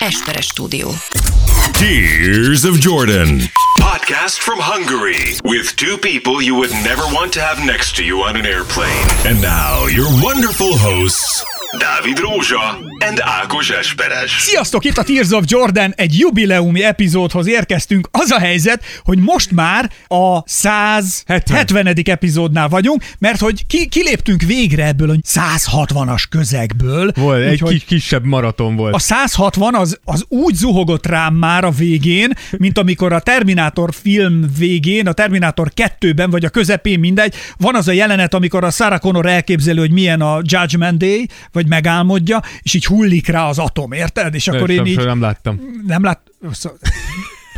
Esperes Studio. Tears of Jordan podcast from Hungary with two people you would never want to have next to you on an airplane. And now your wonderful hosts, Dávid Druzó and Ákos Esperes. Sziasztok, itt a Tears of Jordan, egy jubileumi epizódhoz érkeztünk. Az a helyzet, hogy most már a 170. epizódnál vagyunk, mert hogy kiléptünk végre ebből a 160-as közegből. Volt, egy kisebb maraton volt. A 160 az úgy zuhogott rám már a végén, mint amikor a Terminator film végén, a Terminator 2-ben, vagy a közepén, mindegy, van az a jelenet, amikor a Sarah Connor elképzeli, hogy milyen a Judgment Day, vagy megálmodja, és így hullik rá az atom, érted? És akkor én így... Nem láttam.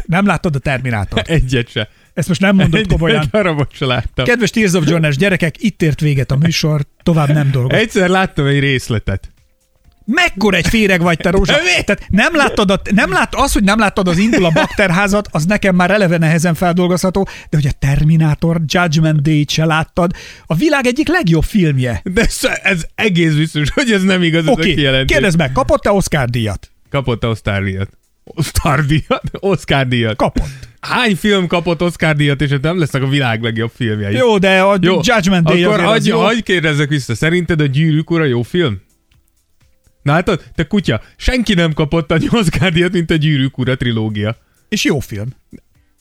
Nem láttad a Terminátort? Egyet se. Ezt most nem mondod komolyan. Egy darabot se láttam. Kedves Tears of Jordan-es gyerekek, itt ért véget a műsor, tovább nem dolgozik. Egyszer láttam egy részletet. Mekkora egy féreg vagy, te Rózsa? Tehát hogy nem láttad az Indul a bakterházat, az nekem már eleve nehezen feldolgozható, de hogy a Terminator Judgment Day-t se láttad, a világ egyik legjobb filmje. De ez egész biztos, hogy ez nem igaz, ez a kijelentés. Kérdezd meg, kapott-e Oscar-díjat? Kapott-e Oscar-díjat? Oscar-díjat? Kapott. Hány film kapott Oscar-díjat, és nem lesznek a világ legjobb filmjei? Jó, de a jó. Judgment Day akkor hagyj kérdezzek vissza, szerinted a Gyűrűk Ura jó film? Na hát, te kutya, senki nem kapott annyi Oscar-díjat, mint a Gyűrűk Ura trilógia. És jó film.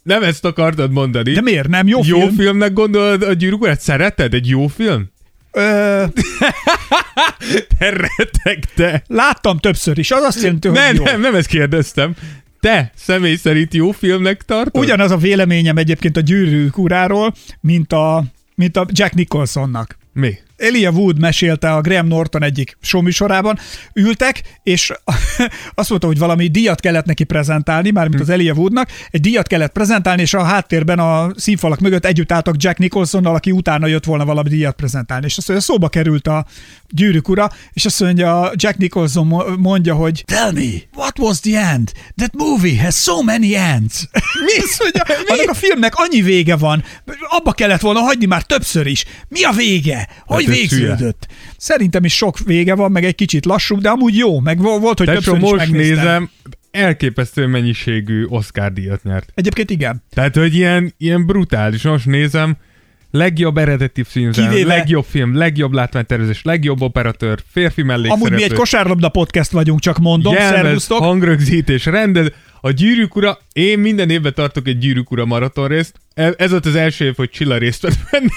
Nem ezt akartad mondani. De miért nem? Jó film. Jó filmnek gondolod a Gyűrűk Urát? Szereted? Egy jó film? Te reteg, te. Láttam többször is, az azt jelenti, hogy jó. Nem ezt kérdeztem. Te személy szerint jó filmnek tartod? Ugyanaz a véleményem egyébként a Gyűrűk Uráról, mint a Jack Nicholsonnak. Mi? Elijah Wood mesélte a Graham Norton egyik showműsorában, ültek, és azt mondta, hogy valami díjat kellett neki prezentálni, mármint az Elijah Woodnak, egy díjat kellett prezentálni, és a háttérben a színfalak mögött együtt álltak Jack Nicholsonnal, aki utána jött volna valami díjat prezentálni. És azt mondja, szóba került a Gyűrűk Ura, és azt mondja, Jack Nicholson mondja, hogy Tell me, what was the end? That movie has so many ends. Mi? Azt mondja, annak a filmnek annyi vége van, abba kellett volna hagyni már többször is. Mi a vége? Hogy végződött. Szerintem is sok vége van, meg egy kicsit lassú, de amúgy jó, meg volt, hogy többször is megnéztem. Most nézem, elképesztő mennyiségű Oscar-díjat nyert. Egyébként igen. Tehát, hogy ilyen brutális. Most nézem, legjobb eredeti filmzene, legjobb film, legjobb látványtervezés, legjobb operatőr, férfi mellékszereplő. Amúgy mi egy kosárlabda podcast vagyunk, csak mondom, szervusztok. Hangrögzítés, rendez. A Gyűrűk Ura, én minden évben tartok egy Gyűrűk Ura maraton részt. Ez volt az első év, hogy Csilla részt vett benne.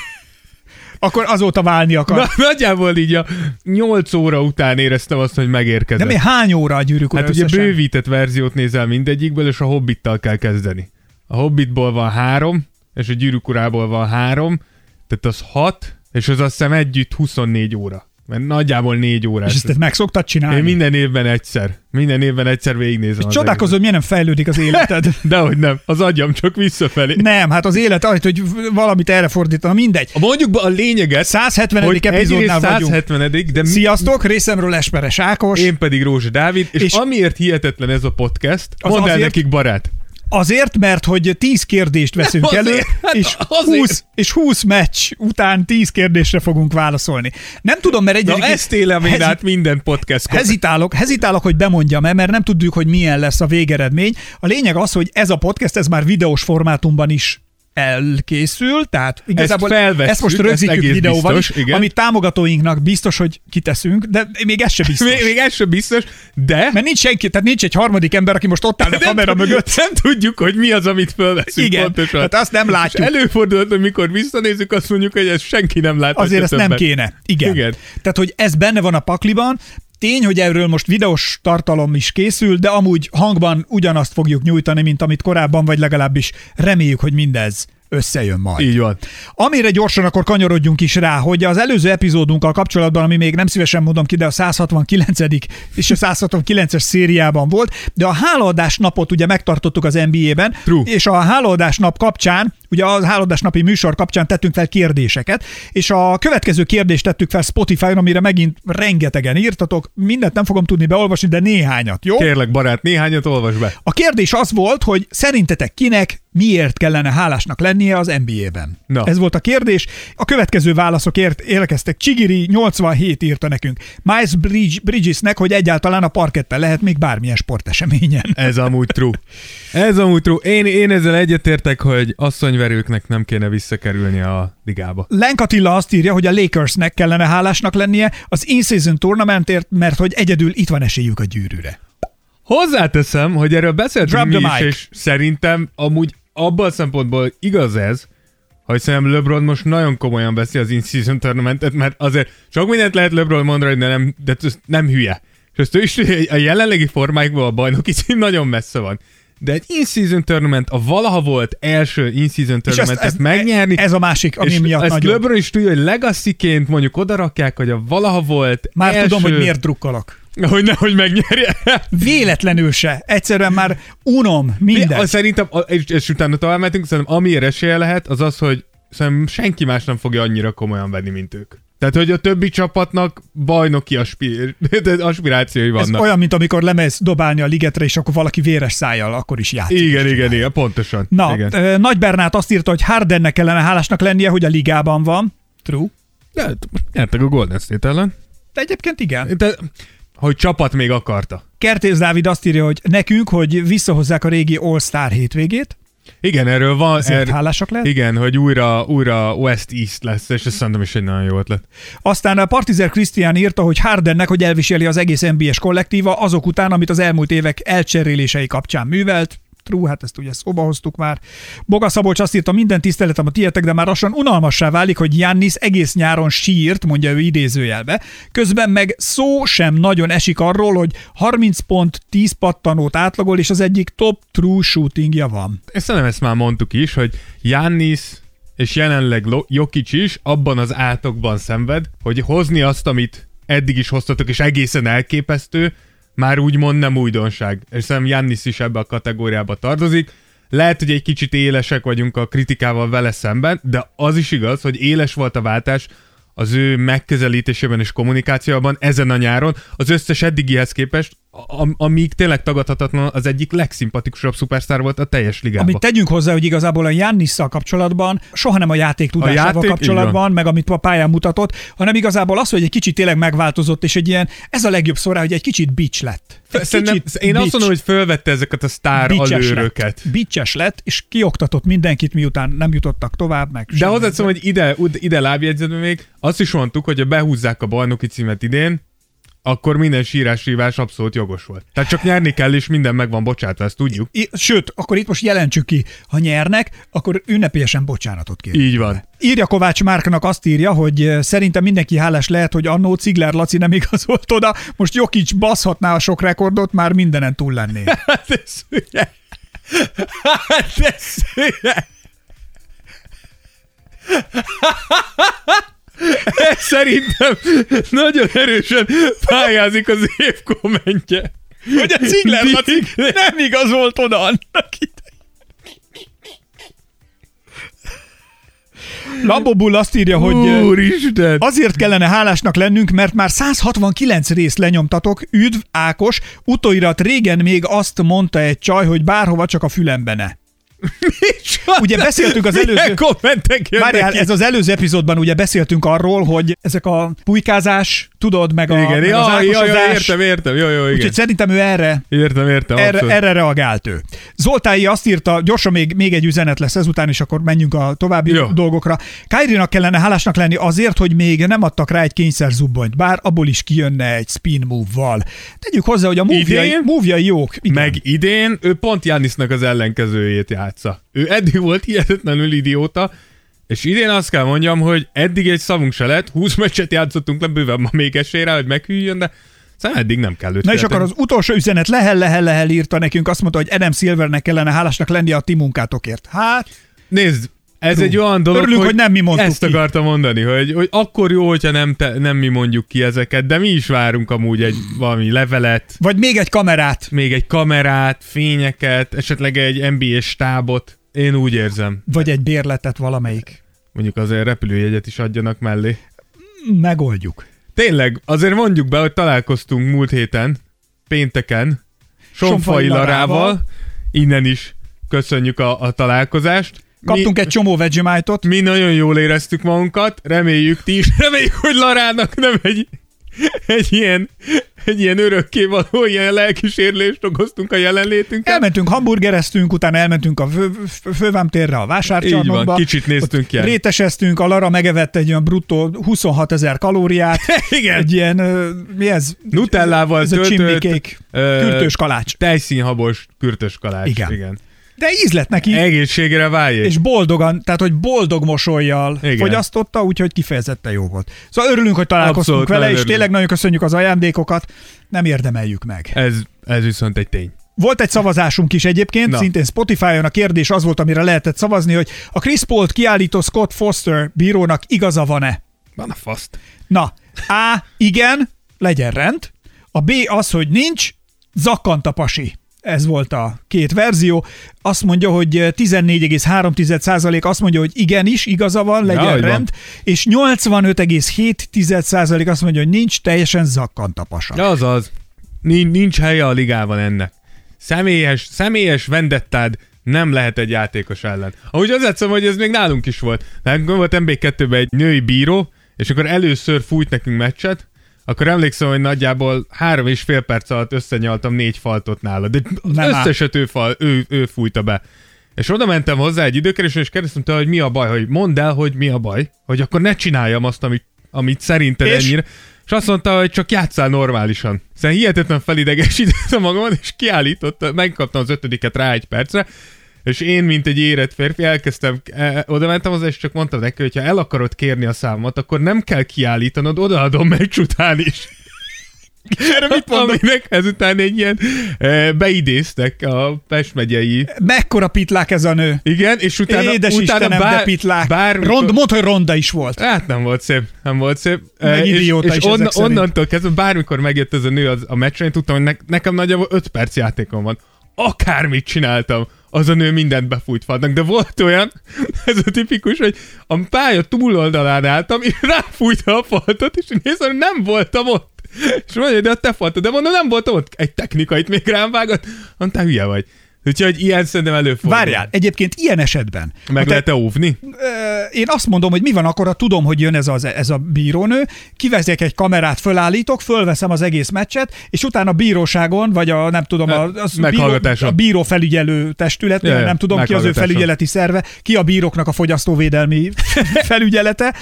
Akkor azóta válni akar. Nagyjából így a 8 óra után éreztem azt, hogy megérkezett. De mi hány óra a Gyűrűk Ura hát összesen? Ugye bővített verziót nézel mindegyikből, és a Hobbittal kell kezdeni. A Hobbitból van 3, és a Gyűrűk Urából van 3, tehát az 6, és az azt hiszem együtt 24 óra. Mert nagyjából 4 órás. És ezt meg szoktad csinálni? Én minden évben egyszer végignézem. És csodálkozom, milyen nem fejlődik az életed. Dehogy nem, az agyam csak visszafelé. Nem, hát az élet, hogy valamit erre fordítanom, mindegy. Mondjuk a lényeget, 170. epizódnál vagyunk. 170. De sziasztok, részemről Esperes Ákos. Én pedig Rózsa Dávid, és amiért hihetetlen ez a podcast, mondd el nekik, barát. Azért, mert hogy 10 kérdést veszünk elő, és 20 meccs után 10 kérdésre fogunk válaszolni. Nem tudom, mert egyébként... ezt élem én át minden podcastkor. Hezitálok, hogy bemondjam-e, mert nem tudjuk, hogy milyen lesz a végeredmény. A lényeg az, hogy ez a podcast, ez már videós formátumban is elkészül, tehát igazából ezt most rögzítjük videóval biztos, is, amit támogatóinknak biztos, hogy kiteszünk, de még ez sem biztos. Még ez sem biztos, de... Mert nincs senki, tehát nincs egy harmadik ember, aki most ott áll a kamera mögött. Nem tudjuk, hogy mi az, amit fölveszünk. Igen, pontosan. Tehát azt nem látjuk. És előfordulhat, hogy mikor visszanézzük, azt mondjuk, hogy ezt senki nem láthatja. Azért ezt nem kéne. Igen. Tehát, hogy ez benne van a pakliban. Tény, hogy erről most videós tartalom is készül, de amúgy hangban ugyanazt fogjuk nyújtani, mint amit korábban, vagy legalábbis reméljük, hogy mindez összejön majd. Így van. Amire gyorsan akkor kanyarodjunk is rá, hogy az előző epizódunkkal kapcsolatban, ami még nem szívesen mondom ki, de a 169. és a 169-es szériában volt, de a hálaadás napot ugye megtartottuk az NBA-ben, True. És a hálaadás nap kapcsán ugye a hálódásnapi műsor kapcsán tettünk fel kérdéseket, és a következő kérdést tettük fel Spotify-on, amire megint rengetegen írtatok, mindent nem fogom tudni beolvasni, de néhányat, jó? Kérlek, barát, néhányat olvasd be. A kérdés az volt, hogy szerintetek kinek, miért kellene hálásnak lennie az NBA-ben? No. Ez volt a kérdés. A következő válaszokért érkeztek. Csigiri 87 írta nekünk. Miles Bridgesnek, hogy egyáltalán a parketten lehet még bármilyen sporteseményen. Ez amúgy true. Ez amúgy true. Én ezzel egyetértek, hogy asszonyverőknek nem kéne visszakerülni a ligába. Lenk Attila azt írja, hogy a Lakersnek kellene hálásnak lennie az in-season tournamentért, mert hogy egyedül itt van esélyük a gyűrűre. Hozzáteszem, hogy erről beszéltünk mi is, és szerintem amúgy abban a szempontból igaz ez, hogy szerintem LeBron most nagyon komolyan veszi az in-season tournamentet, mert azért sok mindent lehet LeBron mondani, de nem hülye. És azt ő is a jelenlegi formáikból a bajnoki cím nagyon messze van. De egy in-season tournament, a valaha volt első in-season tournamentet megnyerni. Ez a másik, ami miatt nagyon. És LeBron is tudja, hogy legacy-ként mondjuk odarakják, hogy a valaha volt már első... tudom, hogy miért drukkolok. Hogy nehogy megnyerje. Véletlenül se. Egyszerűen már unom minden. Szerintem, és utána tovább mentünk, szerintem amiért esélye lehet, az az, hogy szerintem senki más nem fogja annyira komolyan venni, mint ők. Tehát, hogy a többi csapatnak bajnoki aspirációi vannak. Ez olyan, mint amikor lemész dobálni a ligetre, és akkor valaki véres szájjal akkor is játszik. Igen, pontosan. Na, igen. Nagy Bernát azt írta, hogy Hardennek kellene hálásnak lennie, hogy a ligában van. True. Nyertek a Golden State ellen. De egyébként igen. De, hogy csapat még akarta. Kertész Dávid azt írja, hogy nekünk, hogy visszahozzák a régi All-Star hétvégét. Igen, erről van. Ezért hálásak lehet. Igen, hogy újra West-East lesz, és ezt szerintem is egy nagyon jó ötlet. Aztán a Partizer Krisztián írta, hogy Hardennek, hogy elviseli az egész NBA-s kollektíva azok után, amit az elmúlt évek elcserélései kapcsán művelt. True, hát ezt ugye szóba hoztuk már. Boga Szabolcs azt írta, minden tiszteletem a tietek, de már lassan unalmassá válik, hogy Giannis egész nyáron sírt, mondja ő idézőjelbe. Közben meg szó sem nagyon esik arról, hogy 30 pont 10 pattanót átlagol, és az egyik top true shootingja van. Szerintem ezt már mondtuk is, hogy Giannis és jelenleg Jokic is abban az átokban szenved, hogy hozni azt, amit eddig is hoztatok, és egészen elképesztő, már úgymond nem újdonság, és szerintem Giannis is ebbe a kategóriába tartozik. Lehet, hogy egy kicsit élesek vagyunk a kritikával vele szemben, de az is igaz, hogy éles volt a váltás az ő megközelítésében és kommunikációban ezen a nyáron, az összes eddigihez képest, amíg tényleg tagadhatatlan, az egyik legszimpatikusabb szupersztár volt a teljes ligában. Amit tegyünk hozzá, hogy igazából a Giannissal kapcsolatban, soha nem a játék tudásával kapcsolatban, meg amit a pályán mutatott, hanem igazából az, hogy egy kicsit tényleg megváltozott, és egy ilyen, ez a legjobb szó rá, hogy egy kicsit bitch lett. Én azt mondom, hogy fölvette ezeket a sztár alőröket. Bitches lett, és kioktatott mindenkit, miután nem jutottak tovább. Meg de hozzá szó, hogy ide lábjegyzetben még azt is mondtuk, hogy behúzzák a bajnoki címet idén, akkor minden sírás-rívás abszolút jogos volt. Tehát csak nyerni kell, és minden meg van bocsátva, ezt tudjuk. Sőt, akkor itt most jelentsük ki, ha nyernek, akkor ünnepélyesen bocsánatot kérünk. Így van. Írja Kovács Márknak azt írja, hogy szerintem mindenki hálás lehet, hogy annó Cigler Laci nem igazolt oda, most Jokic baszhatná a sok rekordot, már mindenen túl lenné. Ez szerintem nagyon erősen pályázik az év kommentje. Hogy a Cigler Laci nem igazolt oda annak ide. Lambobull azt írja, hogy Úristen. Azért kellene hálásnak lennünk, mert már 169 részt lenyomtatok, üdv Ákos, utóirat régen még azt mondta egy csaj, hogy bárhova csak a fülembe ne. Ugye beszéltünk az előző... Várjál, ez az előző epizódban ugye beszéltünk arról, hogy ezek a pulykázás, tudod, meg az ákosozás. Értem, jó, úgyhogy szerintem ő erre... Értem, erre reagált ő. Zoltái azt írta, gyorsan még egy üzenet lesz ezután, és akkor menjünk a további jó dolgokra. Kyrie-nak kellene hálásnak lenni azért, hogy még nem adtak rá egy kényszerzubbonyt, bár abból is kijönne egy spin move-val. Tegyük hozzá, hogy a move-jai jók. Igen. Meg idén ő pont Giannisnak az ellenkezőjét jár. Ő eddig volt hihetetlenül idióta, és idén azt kell mondjam, hogy eddig egy szavunk se lett, 20 meccset játszottunk le, bőven ma még esélye, hogy meghűljön, de szerintem eddig nem kell őt. Na és akkor az utolsó üzenet lehel írta nekünk, azt mondta, hogy Adam Silvernek kellene hálásnak lennie a ti munkátokért. Hát... Nézd, ez egy olyan dolog, örülünk, hogy nem mi mondtuk ezt ki. Akarta mondani, hogy akkor jó, hogyha nem mi mondjuk ki ezeket, de mi is várunk amúgy egy valami levelet. Vagy még egy kamerát. Fényeket, esetleg egy NBA stábot. Én úgy érzem. Vagy egy bérletet valamelyik. Mondjuk azért repülőjegyet is adjanak mellé. Megoldjuk. Tényleg, azért mondjuk be, hogy találkoztunk múlt héten, pénteken, Somfai Larával, innen is köszönjük a találkozást. Kaptunk egy csomó Vegemite-ot. Mi nagyon jól éreztük magunkat, reméljük ti is. Reméljük, hogy Larának nem egy ilyen örökké való, ilyen lelkisérlést okoztunk a jelenlétünkkel. Elmentünk, hamburgereztünk, utána elmentünk a Fővámtérre, a vásárcsarnokba. Így van, kicsit néztünk ilyen. Réteseztünk, a Lara megevett egy olyan bruttó 26 000 kalóriát. Igen. Egy ilyen, mi ez? Nutellával töltött. Kürtös kalács. Tejszínhabos kürtös kalács. Igen. De íz lett neki. Egészségre váljék. És boldogan, tehát hogy boldog mosollyal fogyasztotta, úgyhogy kifejezetten jó volt. Szóval örülünk, hogy találkoztunk vele, és tényleg nagyon köszönjük az ajándékokat, nem érdemeljük meg. Ez viszont egy tény. Volt egy szavazásunk is egyébként, szintén Spotify-on a kérdés az volt, amire lehetett szavazni, hogy a Chris Paul-t kiállító Scott Foster bírónak igaza van-e? Van a faszt. Na, A. igen, legyen rend. A B. az, hogy nincs, zakkant a pasi. Ez volt a két verzió. Azt mondja, hogy 14,3% azt mondja, hogy igenis, igaza van, legyen rend, és 85,7% azt mondja, hogy nincs, teljesen zakkant a pasa. Azaz, nincs helye a ligában ennek. Személyes vendettád nem lehet egy játékos ellen. Ahogy az egyszerűen, hogy ez még nálunk is volt. Volt MB2-ben egy női bíró, és akkor először fújt nekünk meccset, akkor emlékszem, hogy nagyjából 3,5 perc alatt összenyaltam 4 faltot nála, de összeset ő fújta be. És oda mentem hozzá egy időkereső, és kérdeztem tőle, hogy mi a baj, hogy mondd el, hogy mi a baj, hogy akkor ne csináljam azt, amit szerinted és? Ennyire. És azt mondta, hogy csak játsszál normálisan. Szóval hihetetlen felidegesítettem magamat, és kiállított, megkaptam az 5-et rá 1 percre, és én, mint egy érett férfi, oda mentem hozzá, és csak mondtam neki, hogy ha el akarod kérni a számomat, akkor nem kell kiállítanod, odaadom meg csután is. Erre mit mondok? Ezután egy ilyen beidéztek a Pest megyei. Mekkora pitlák ez a nő. Igen, és utána... Édes Istenem, de pitlák. Mondd, hogy ronda is volt. Hát nem volt szép. Meg idióta is ezek szerint. Onnantól kezdve, bármikor megjött ez a nő a meccsen, én tudtam, hogy nekem nagyjából 5 perc játékom van. Akármit csináltam, az a nő mindent befújt falnak, de volt olyan, ez a tipikus, hogy a pálya túloldalán álltam, és ráfújta a faltot, és nézd, hogy nem voltam ott. És mondja, de a te faltod, de mondom, nem voltam ott, egy technikait még rám vágott, mondtál, hülye vagy. Úgyhogy ilyen szerintem előfordul. Várjál, egyébként ilyen esetben. Meg lehet-e óvni? Én azt mondom, hogy mi van akkor, ha tudom, hogy jön ez a bírónő, kivezek egy kamerát, fölállítok, fölveszem az egész meccset, és utána a bíróságon, vagy a nem tudom, a bíró felügyelő testület, nem tudom ki az ő felügyeleti szerve, ki a bíróknak a fogyasztóvédelmi felügyelete,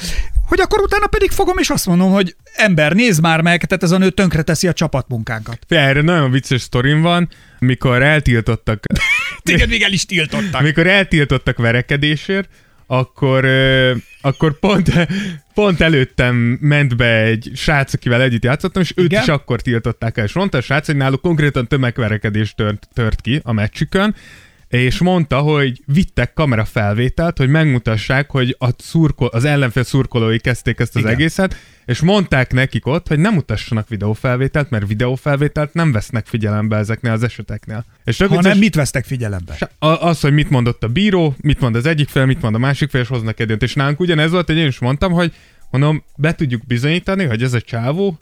hogy akkor utána pedig fogom, és azt mondom, hogy ember, nézd már meg, tehát ez a nő tönkreteszi a csapatmunkánkat. Erre nagyon vicces sztorim van, mikor eltiltottak... Téged még el is tiltottak. Mikor eltiltottak verekedésért, akkor pont előttem ment be egy srác, akivel együtt játszottam, és őt is akkor tiltották el. És mondta a srác, hogy náluk konkrétan tömegverekedés tört ki a meccsükön, és mondta, hogy vittek kamerafelvételt, hogy megmutassák, hogy az ellenfél szurkolói kezdték ezt az egészet, és mondták nekik ott, hogy nem mutassanak videófelvételt, mert videófelvételt nem vesznek figyelembe ezeknél az eseteknél. Hanem mit vesztek figyelembe? Az, hogy mit mondott a bíró, mit mond az egyik fél, mit mond a másik fél, és hoznak egy döntést. És nálunk ugyanez volt, hogy én is mondtam, hogy mondom, be tudjuk bizonyítani, hogy ez a csávó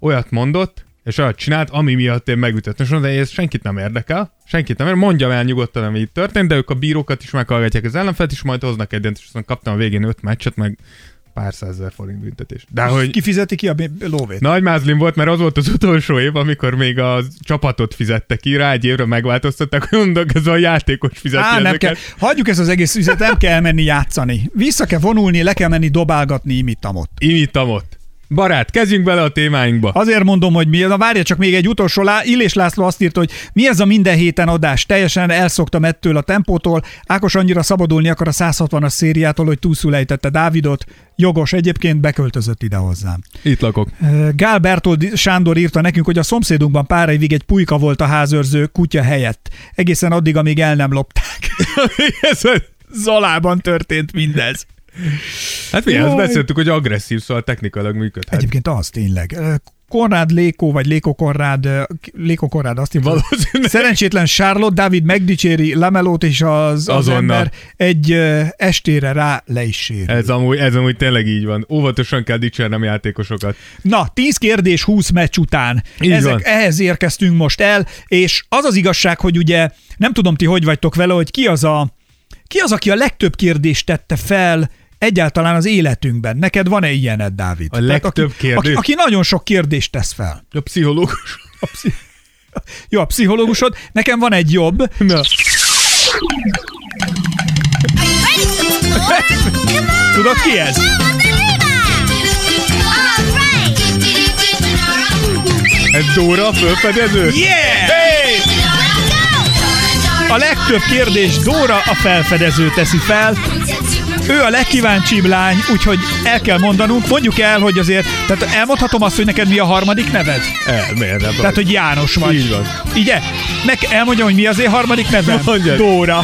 olyat mondott, és olyat csinált, ami miatt én megütöttem. És mondom, de ez senkit nem érdekel. Mondjam el nyugodtan, ami itt történt, de ők a bírókat is meghallgatják az ellenfelet, és majd hoznak egy döntést. Aztán kaptam a végén 5 meccset, meg pár százezer forint büntetést. De hogy kifizeti ki a lóvét? Nagy mázlim volt, mert az volt az utolsó év, amikor még a csapatot fizette ki, rá egy évre megváltoztatták, mondok, ez a játékos fizeti ezeket. Hagyjuk ezt az egész üzlet, nem kell menni játszani. Vissza kell vonulni, le kell menni dobálgatni, imitamot. Barát, kezdjünk bele a témáinkba. Azért mondom, hogy mi. Na várja csak még egy utolsó. Illés László azt írta, hogy mi ez a minden héten adás. Teljesen elszoktam ettől a tempótól. Ákos annyira szabadulni akar a 160-as szériától, hogy túlszul ejtette Dávidot. Jogos, egyébként beköltözött ide hozzám. Itt lakok. Gál Bertold Sándor írta nekünk, hogy a szomszédunkban pár évig egy pulyka volt a házőrző kutya helyett. Egészen addig, amíg el nem lopták. Ez Zalában történt mindez. Hát mi, azt beszéltük, hogy agresszív, szóval technikailag működhet. Egyébként az tényleg. Konrád Léko, vagy Léko Konrád azt hívja. Szerencsétlen Charlotte, Dávid megdicséri Lamelót, és az ember egy estére rá le is sérül. Ez amúgy tényleg így van. Óvatosan kell dicsérnem játékosokat. Na, 10 kérdés 20 meccs után. Ehhez érkeztünk most el, és az az igazság, hogy ugye nem tudom ti, hogy vagytok vele, hogy ki az, aki a legtöbb kérdést tette fel egyáltalán az életünkben. Neked van-e ilyened, Dávid? A legtöbb kérdés. Aki nagyon sok kérdést tesz fel. A pszichológus. Jó, a pszichológusod. Nekem van egy jobb. Na. Tudod, ki ez? Ez Dóra, felfedező? Yeah! Hey! A legtöbb kérdés Dóra a felfedező teszi fel. Ő a legkíváncsibb lány, úgyhogy el kell mondanunk. Mondjuk el, hogy azért, tehát elmondhatom azt, hogy neked mi a harmadik neved? Miért nem? Tehát, hogy János vagy. Így van. Ugye? Elmondjam, hogy mi az én harmadik nevem? Mondjad. Dóra.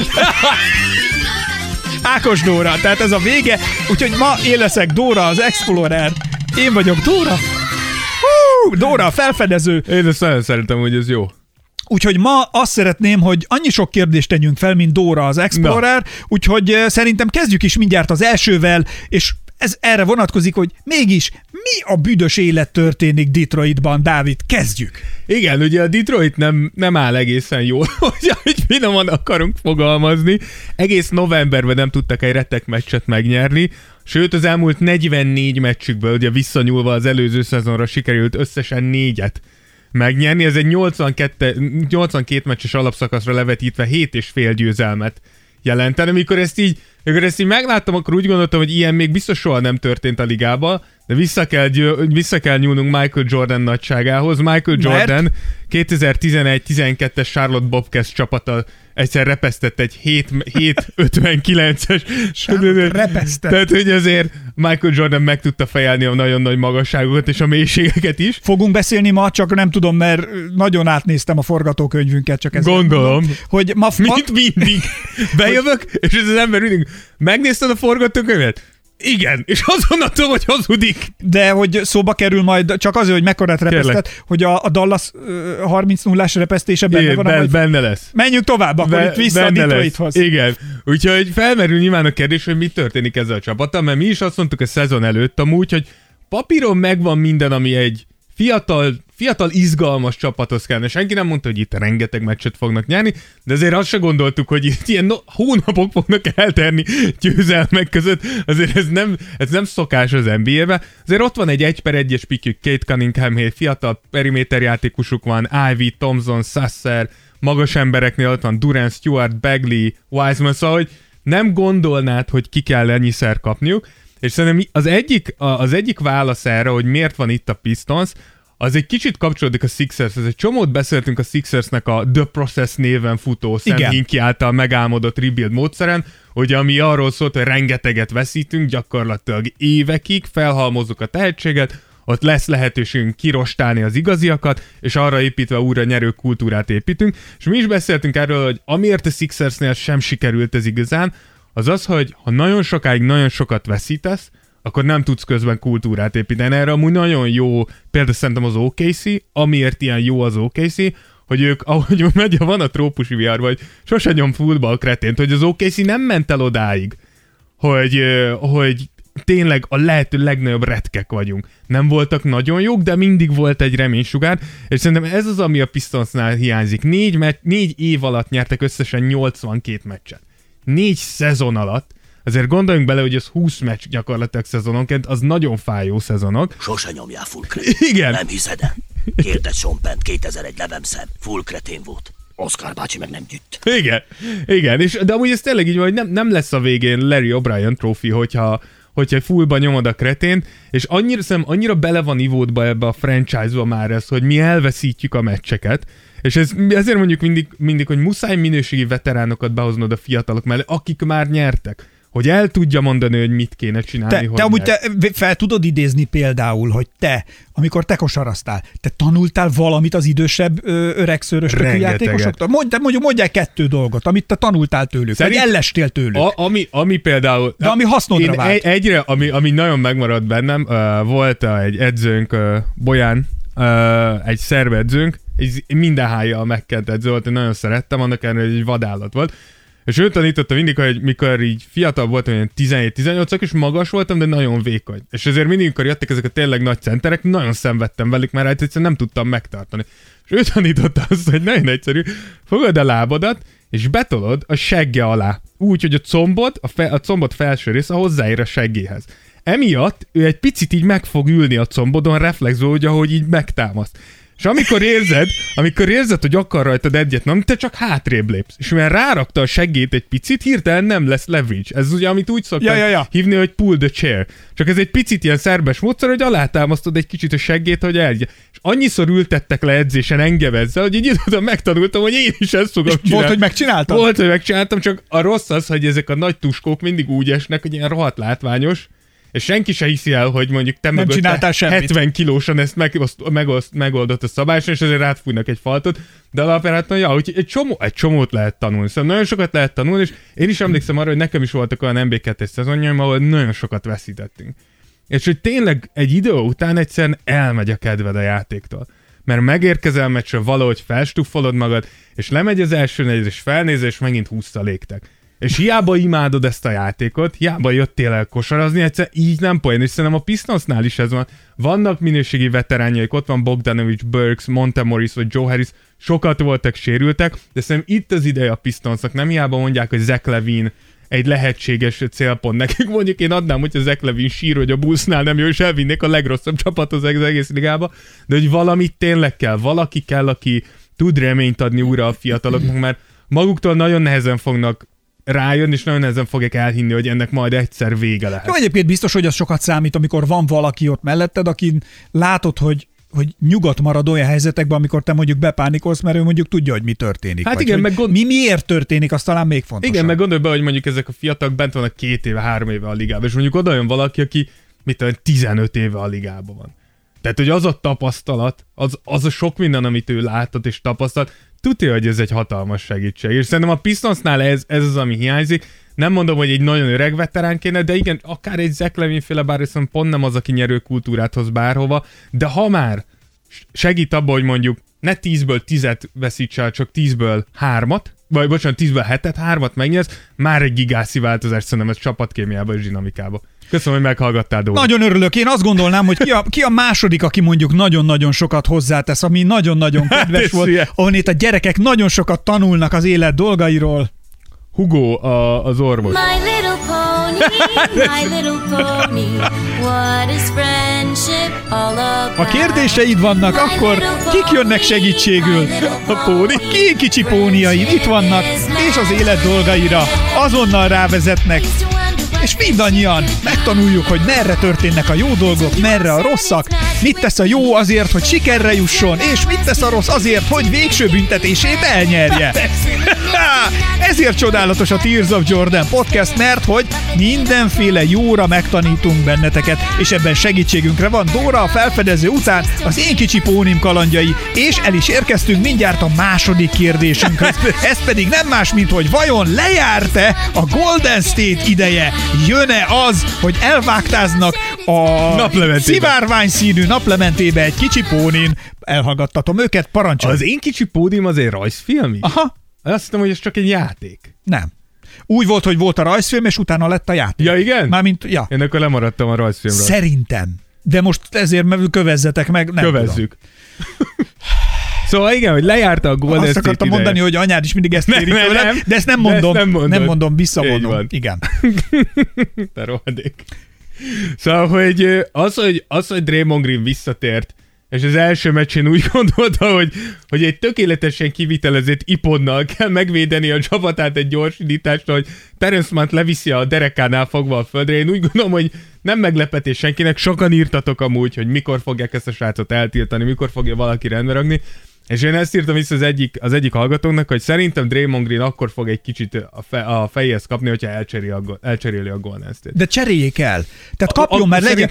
Ákos Dóra. Tehát ez a vége. Úgyhogy ma én leszek Dóra az Explorer. Én vagyok Dóra. Hú, Dóra a felfedező. Én ezt nagyon szerintem, hogy ez jó. Úgyhogy ma azt szeretném, hogy annyi sok kérdést tegyünk fel, mint Dóra az Explorer, no. Úgyhogy szerintem kezdjük is mindjárt az elsővel, és ez erre vonatkozik, hogy mégis mi a büdös élet történik Detroitban, Dávid? Kezdjük! Igen, ugye a Detroit nem áll egészen jól, hogy finoman akarunk fogalmazni. Egész novemberben nem tudtak egy retek meccset megnyerni, sőt az elmúlt 44 meccsükből, ugye visszanyúlva az előző szezonra sikerült összesen 4-et megnyerni, ez egy 82 meccses alapszakaszra levetítve 7,5 győzelmet jelentene. Amikor ezt így megláttam, akkor úgy gondoltam, hogy ilyen még biztos soha nem történt a ligában, de vissza kell nyúlnunk Michael Jordan nagyságához. Michael Jordan 2011-12-es Charlotte Bobcats csapata egyszer repesztett egy 7,59-es. Repesztett. Tehát, hogy azért Michael Jordan meg tudta fejelni a nagyon nagy magasságokat és a mélységeket is. Fogunk beszélni ma, csak nem tudom, mert nagyon átnéztem a forgatókönyvünket, csak ezért gondolom, hogy ma... Mindig bejövök, és ez az ember mindig... Megnézted a forgatókönyvet? Igen, és azonnal tudom, hogy hazudik. De hogy szóba kerül majd, csak azért, hogy mekkorát repesztett, hogy a Dallas 30-0-ás repesztése benne van. Benne lesz. Menjünk tovább, akkor itt vissza a Detroithoz. Igen, úgyhogy felmerül nyilván a kérdés, hogy mi történik ezzel a csapattal, mert mi is azt mondtuk a szezon előtt amúgy, hogy papíron megvan minden, ami egy fiatal izgalmas csapathoz kellene. Senki nem mondta, hogy itt rengeteg meccset fognak nyerni, de azért azt se gondoltuk, hogy itt ilyen hónapok fognak elterni győzelmek között. Azért ez nem szokás az NBA-ben. Azért ott van egy 1-per-1-es pikjük, Kate Cunningham, fiatal periméterjátékosuk van, Ivy, Thompson, Sasser, magas embereknél ott van Durant, Stewart, Bagley, Wiseman, szóval, hogy nem gondolnád, hogy ki kell ennyiszer kapniuk. És szerintem az egyik válasz erre, hogy miért van itt a Pistons, az egy kicsit kapcsolódik a Sixershez. Egy csomót beszéltünk a Sixersnek a The Process néven futó Sam Hinkie által megálmodott rebuild módszeren, hogy ami arról szólt, hogy rengeteget veszítünk, gyakorlatilag évekig felhalmozzuk a tehetséget, ott lesz lehetőségünk kirostálni az igaziakat, és arra építve újra nyerő kultúrát építünk. És mi is beszéltünk erről, hogy amiért a Sixersnél sem sikerült ez igazán, az az, hogy ha nagyon sokáig nagyon sokat veszítesz, akkor nem tudsz közben kultúrát építeni. Erre amúgy nagyon jó, például szerintem az OKC, amiért ilyen jó az OKC, hogy ők, ahogy megy, van a trópusi vihar, vagy sose nyom futballkretént, hogy az OKC nem ment el odáig, hogy tényleg a lehető legnagyobb retkek vagyunk. Nem voltak nagyon jók, de mindig volt egy reménysugár, és szerintem ez az, ami a Pistonsnál hiányzik. 4 év alatt nyertek összesen 82 meccset. 4 szezon alatt, azért gondoljunk bele, hogy ez 20 meccs gyakorlatilag szezononként, az nagyon fájó szezonok. Sose nyomjál full kretén. Igen. Nem hiszed el. Kérdez Sompent, 2001 Levemszen, full kretén volt. Oszkár bácsi meg nem gyűjt. Igen. És, de amúgy ez tényleg így van, hogy nem lesz a végén Larry O'Brien trófi, hogyha fullba nyomod a kretén, és annyira bele van ivódva ebbe a franchise-ba már ez, hogy mi elveszítjük a meccseket, és ezért mondjuk mindig, hogy muszáj minőségi veteránokat behoznod a fiatalok mellé, akik már nyertek, hogy el tudja mondani, hogy mit kéne csinálni. Te amúgy te fel tudod idézni például, hogy te, amikor te kosaraztál, te tanultál valamit az idősebb öregszöröstökű játékosoktól? Mondjál 2 dolgot, amit te tanultál tőlük, vagy ellestél tőlük. Ami például... De ami hasznodra vált. Egyre, ami nagyon megmaradt bennem, volt egy edzőnk Bolyán egy szerb edzőnk, minden hájjal megkent edző volt, én nagyon szerettem, annak ellenére, hogy egy vadállat volt. És ő tanította mindig, hogy mikor így fiatal voltam, olyan 17-18-ak, és magas voltam, de nagyon vékony. És ezért mindig, amikor jöttek ezek a tényleg nagy centerek, nagyon szenvedtem velük, mert egyszerűen nem tudtam megtartani. És ő tanította azt, hogy nagyon egyszerű, fogod a lábadat, és betolod a segge alá. Úgy, hogy a combod, a combod felső része hozzáér a seggéhez. Emiatt ő egy picit így meg fog ülni a combodon, reflexből, úgy, ahogy így megtámaszt. És amikor érzed, hogy akar rajtad egyet, nem, te csak hátrébb lépsz. És mivel rárakta a seggét egy picit, hirtelen nem lesz leverage. Ez ugye, amit úgy szokták hívni, hogy pull the chair. Csak ez egy picit ilyen szerbes módszer, hogy alátámasztod egy kicsit a seggét, hogy elgy. És annyiszor ültettek le edzésen engem ezzel, hogy így időben megtanultam, hogy én is ezt fogom csinálni. Volt, hogy megcsináltam, csak a rossz az, hogy ezek a nagy tuskók mindig úgy esnek, hogy ilyen rohadt látványos. És senki se hiszi el, hogy mondjuk te mögötte 70 kilósan ezt megoldott a szabályosan, és azért rátfújnak egy faltot, de alapjáraton, hogy egy csomót lehet tanulni. Szóval nagyon sokat lehet tanulni, és én is emlékszem arra, hogy nekem is voltak olyan NB2-es szezonjaim, ahol nagyon sokat veszítettünk. És hogy tényleg egy idő után egyszerűen elmegy a kedved a játéktól. Mert megérkezel meccsre, valahogy felstuffolod magad, és lemegy az első negyed, és felnézel, és megint 20-ra légtek. És hiába imádod ezt a játékot, hiába jöttél el kosarazni, egyszerűen így nem poén, és szerintem a Pistonsnál is ez van. Vannak minőségi veteránjaik, ott van Bogdanovic, Burks, Montemoris vagy Joe Harris, sokat voltak sérültek, de szerintem itt az ideje a Pistonsnak, nem hiába mondják, hogy Zach Levine egy lehetséges célpont nekik. Mondjuk én adnám, hogyha Zach Levine sír, hogy a Bullsnál nem jó, és elvinnék a legrosszabb csapathoz az egész ligába, de hogy valamit tényleg kell, valaki kell, aki tud reményt adni újra a fiataloknak, mert maguktól nagyon nehezen fognak rájön, és nagyon nehezen fogják elhinni, hogy ennek majd egyszer vége lehet. Jó, egyébként biztos, hogy az sokat számít, amikor van valaki ott melletted, akin látod, hogy nyugodt marad olyan helyzetekben, amikor te mondjuk bepánikolsz, mert ő mondjuk tudja, hogy mi történik. Hát igen, meg miért történik, az talán még fontosabb. Igen, meg gondolj be, hogy mondjuk ezek a fiatalok bent vannak 2 éve, 3 éve a ligában, és mondjuk odajön valaki, aki mit tudom, 15 éve a ligában van. Tehát, hogy az a tapasztalat, az a sok minden, amit ő látott és tapasztalt, tudja, hogy ez egy hatalmas segítség. És szerintem a Pistonsnál ez az, ami hiányzik. Nem mondom, hogy egy nagyon öreg veterán kéne, de igen, akár egy Zach Levine-féle, bár viszont pont nem az, aki nyerő kultúrát hoz bárhova, de ha már segít abba, hogy mondjuk ne 10-ből 10-et veszítse, csak 10-ből 3-at, vagy bocsánat, 10-ből 7-et, 3-at megnyersz, már egy gigászi változás szerintem ez csapatkémiába és dinamikába. Köszönöm, hogy meghallgattál, Dóra. Nagyon örülök. Én azt gondolnám, hogy ki a második, aki mondjuk nagyon-nagyon sokat hozzátesz, ami nagyon-nagyon kedves volt, ahol itt a gyerekek nagyon sokat tanulnak az élet dolgairól. Hugo az orvos. My little pony, my little pony, what is friendship all about? Ha kérdéseid vannak, akkor kik jönnek segítségül? A póni. Ki kicsi póniaid itt vannak, és az élet dolgaira azonnal rávezetnek. És mindannyian megtanuljuk, hogy merre történnek a jó dolgok, merre a rosszak, mit tesz a jó azért, hogy sikerre jusson, és mit tesz a rossz azért, hogy végső büntetését elnyerje. Ezért csodálatos a Tears of Jordan podcast, mert hogy mindenféle jóra megtanítunk benneteket, és ebben segítségünkre van Dóra a felfedező után, az én kicsi pónim kalandjai, és el is érkeztünk mindjárt a második kérdésünkhöz. Ez pedig nem más, mint hogy vajon lejárt-e a Golden State ideje? Jön-e az, hogy elvágtáznak a szivárvány színű naplementébe egy kicsi pónin? Elhallgattatom őket, parancsolj! Az én kicsi pónim az egy rajzfilm is? Aha. Azt hiszem, hogy ez csak egy játék. Nem. Úgy volt, hogy volt a rajzfilm, és utána lett a játék. Ja, igen? Mármint, ja. Én akkor lemaradtam a rajzfilmről. Szerintem. De most ezért kövezzetek meg, nem kövezzük. Tudom. Szóval igen, hogy lejárta a Golden State. Azt akartam mondani, hogy anyád is mindig ezt kéri tőlem, de ezt nem mondom. Nem mondom, visszamondom. Igen. Te rohadék. Szóval, hogy az, hogy Draymond Green visszatért, és az első meccsén úgy gondolta, hogy egy tökéletesen kivitelezett iponnal kell megvédeni a csapatát egy gyorsításra, hogy Terence Mann leviszi a derekánál fogva a földre. Én úgy gondolom, hogy nem meglepetés senkinek, sokan írtatok amúgy, hogy mikor fogják ezt a srácot eltiltani, mikor fogja valaki rendbe rakni. És én ezt írtam vissza az egyik hallgatónak, hogy szerintem Draymond Green akkor fog egy kicsit a fejéhez kapni, hogyha elcseréli a Golden State-t. De cseréljék el! Tehát kapjon már, legyen,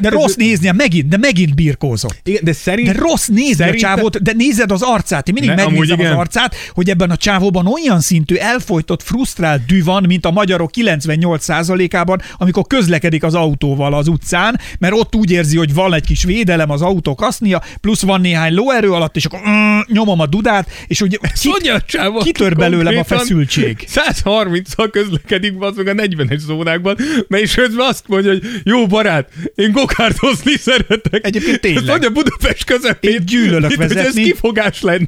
de rossz néznie megint, de megint birkózott. Igen, de rossz nézni a csávót, de nézed az arcát, én mindig megnézem az arcát, hogy ebben a csávóban olyan szintű elfojtott, frusztrált dű van, mint a magyarok 98%-ában, amikor közlekedik az autóval az utcán, mert ott úgy érzi, hogy van egy kis védelem az autó kasznia, plusz van néhány lóerő alatt, és akkor nyomom a dudát, és ugye kitör belőlem a feszültség. 130-al közlekedik meg a 41 zónákban, mert is közben azt mondja, hogy jó barát, én gokártozni szeretek. Egyébként tényleg. Ezt mondja Budapest közepén. Én gyűlölök vezetni. Ez kifogás lenne.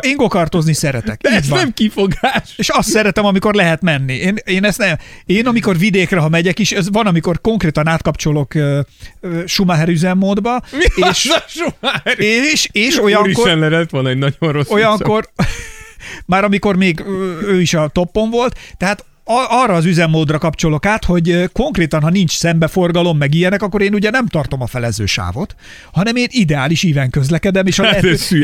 Én gokartozni szeretek. De ez nem kifogás. És azt szeretem, amikor lehet menni. Én ezt nem. Én amikor vidékre, ha megyek is, ez van, amikor konkrétan átkapcsolok Schumacher üzemmódba. Mi és az a Schumacher? És olyankor... van egy nagyon rossz olyankor, már amikor még ő is a toppon volt, tehát arra az üzemmódra kapcsolok át, hogy konkrétan, ha nincs szembeforgalom, meg ilyenek, akkor én ugye nem tartom a felező sávot, hanem én ideális íven közlekedem, és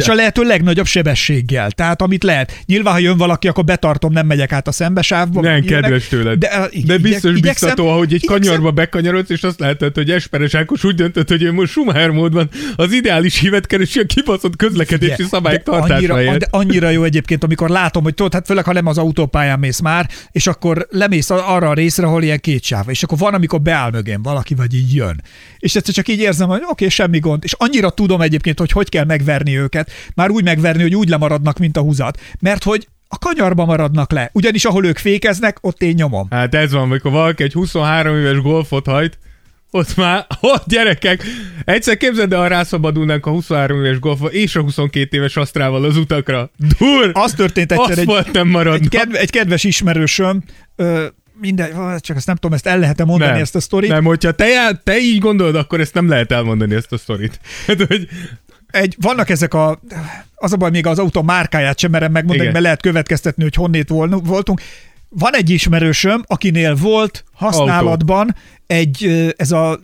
a lehető legnagyobb sebességgel. Tehát amit lehet. Nyilván, ha jön valaki, akkor betartom, nem megyek át a szembesávba. Nem kedves tőled. De biztos biztató, ahogy egy kanyarba bekanyarodsz, és azt lehetett, hogy Esperes Ákos úgy döntött, hogy ő most Schumacher módban az ideális ívet keresi a kibaszott közlekedési szabályok tartása helyett. Annyira jó egyébként, amikor látom, hogy tudod, hát főleg, ha nem az autópályán mész már, és akkor lemész arra a részre, hol ilyen két sáv, és akkor van, amikor beáll mögém valaki, vagy így jön. És ezt csak így érzem, hogy oké, semmi gond. És annyira tudom egyébként, hogy kell megverni őket, már úgy megverni, hogy úgy lemaradnak, mint a húzat. Mert hogy a kanyarba maradnak le. Ugyanis ahol ők fékeznek, ott én nyomom. Hát ez van, amikor valaki egy 23 éves golfot hajt, ott már, gyerekek, egyszer képzeld el, ha rászabadulnánk a 23 éves golfa és a 22 éves asztrával az utakra. Dur! Az történt egyszer, egy kedves ismerősöm, minden, csak ezt nem tudom, ezt el lehet-e mondani, ezt a sztorit? Nem, hogyha te így gondolod, akkor ezt nem lehet elmondani, ezt a sztorit. Hát, hogy... vannak ezek a... Az a baj, még az autó márkáját sem merem megmondani, mert lehet következtetni, hogy honnét voltunk. Van egy ismerősöm, akinél volt használatban autó. Ez a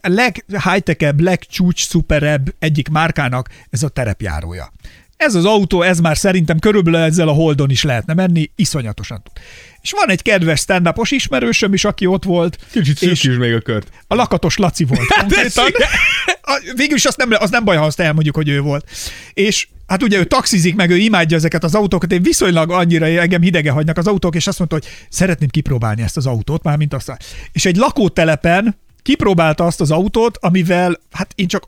leghigh-techebb, legcsúcsszuperebb egyik márkának ez a terepjárója. Ez az autó, ez már szerintem körülbelül ezzel a Holdon is lehetne menni, iszonyatosan tud. És van egy kedves stand-upos ismerősöm is, aki ott volt. Kicsit szűkítsd meg a kört. A Lakatos Laci volt. Végülis az nem baj, ha azt elmondjuk, hogy ő volt. És hát ugye ő taxizik, meg ő imádja ezeket az autókat, én viszonylag annyira engem hidege hagynak az autók, és azt mondta, hogy szeretném kipróbálni ezt az autót, már mint aztán. És egy lakótelepen kipróbálta azt az autót, amivel, hát én csak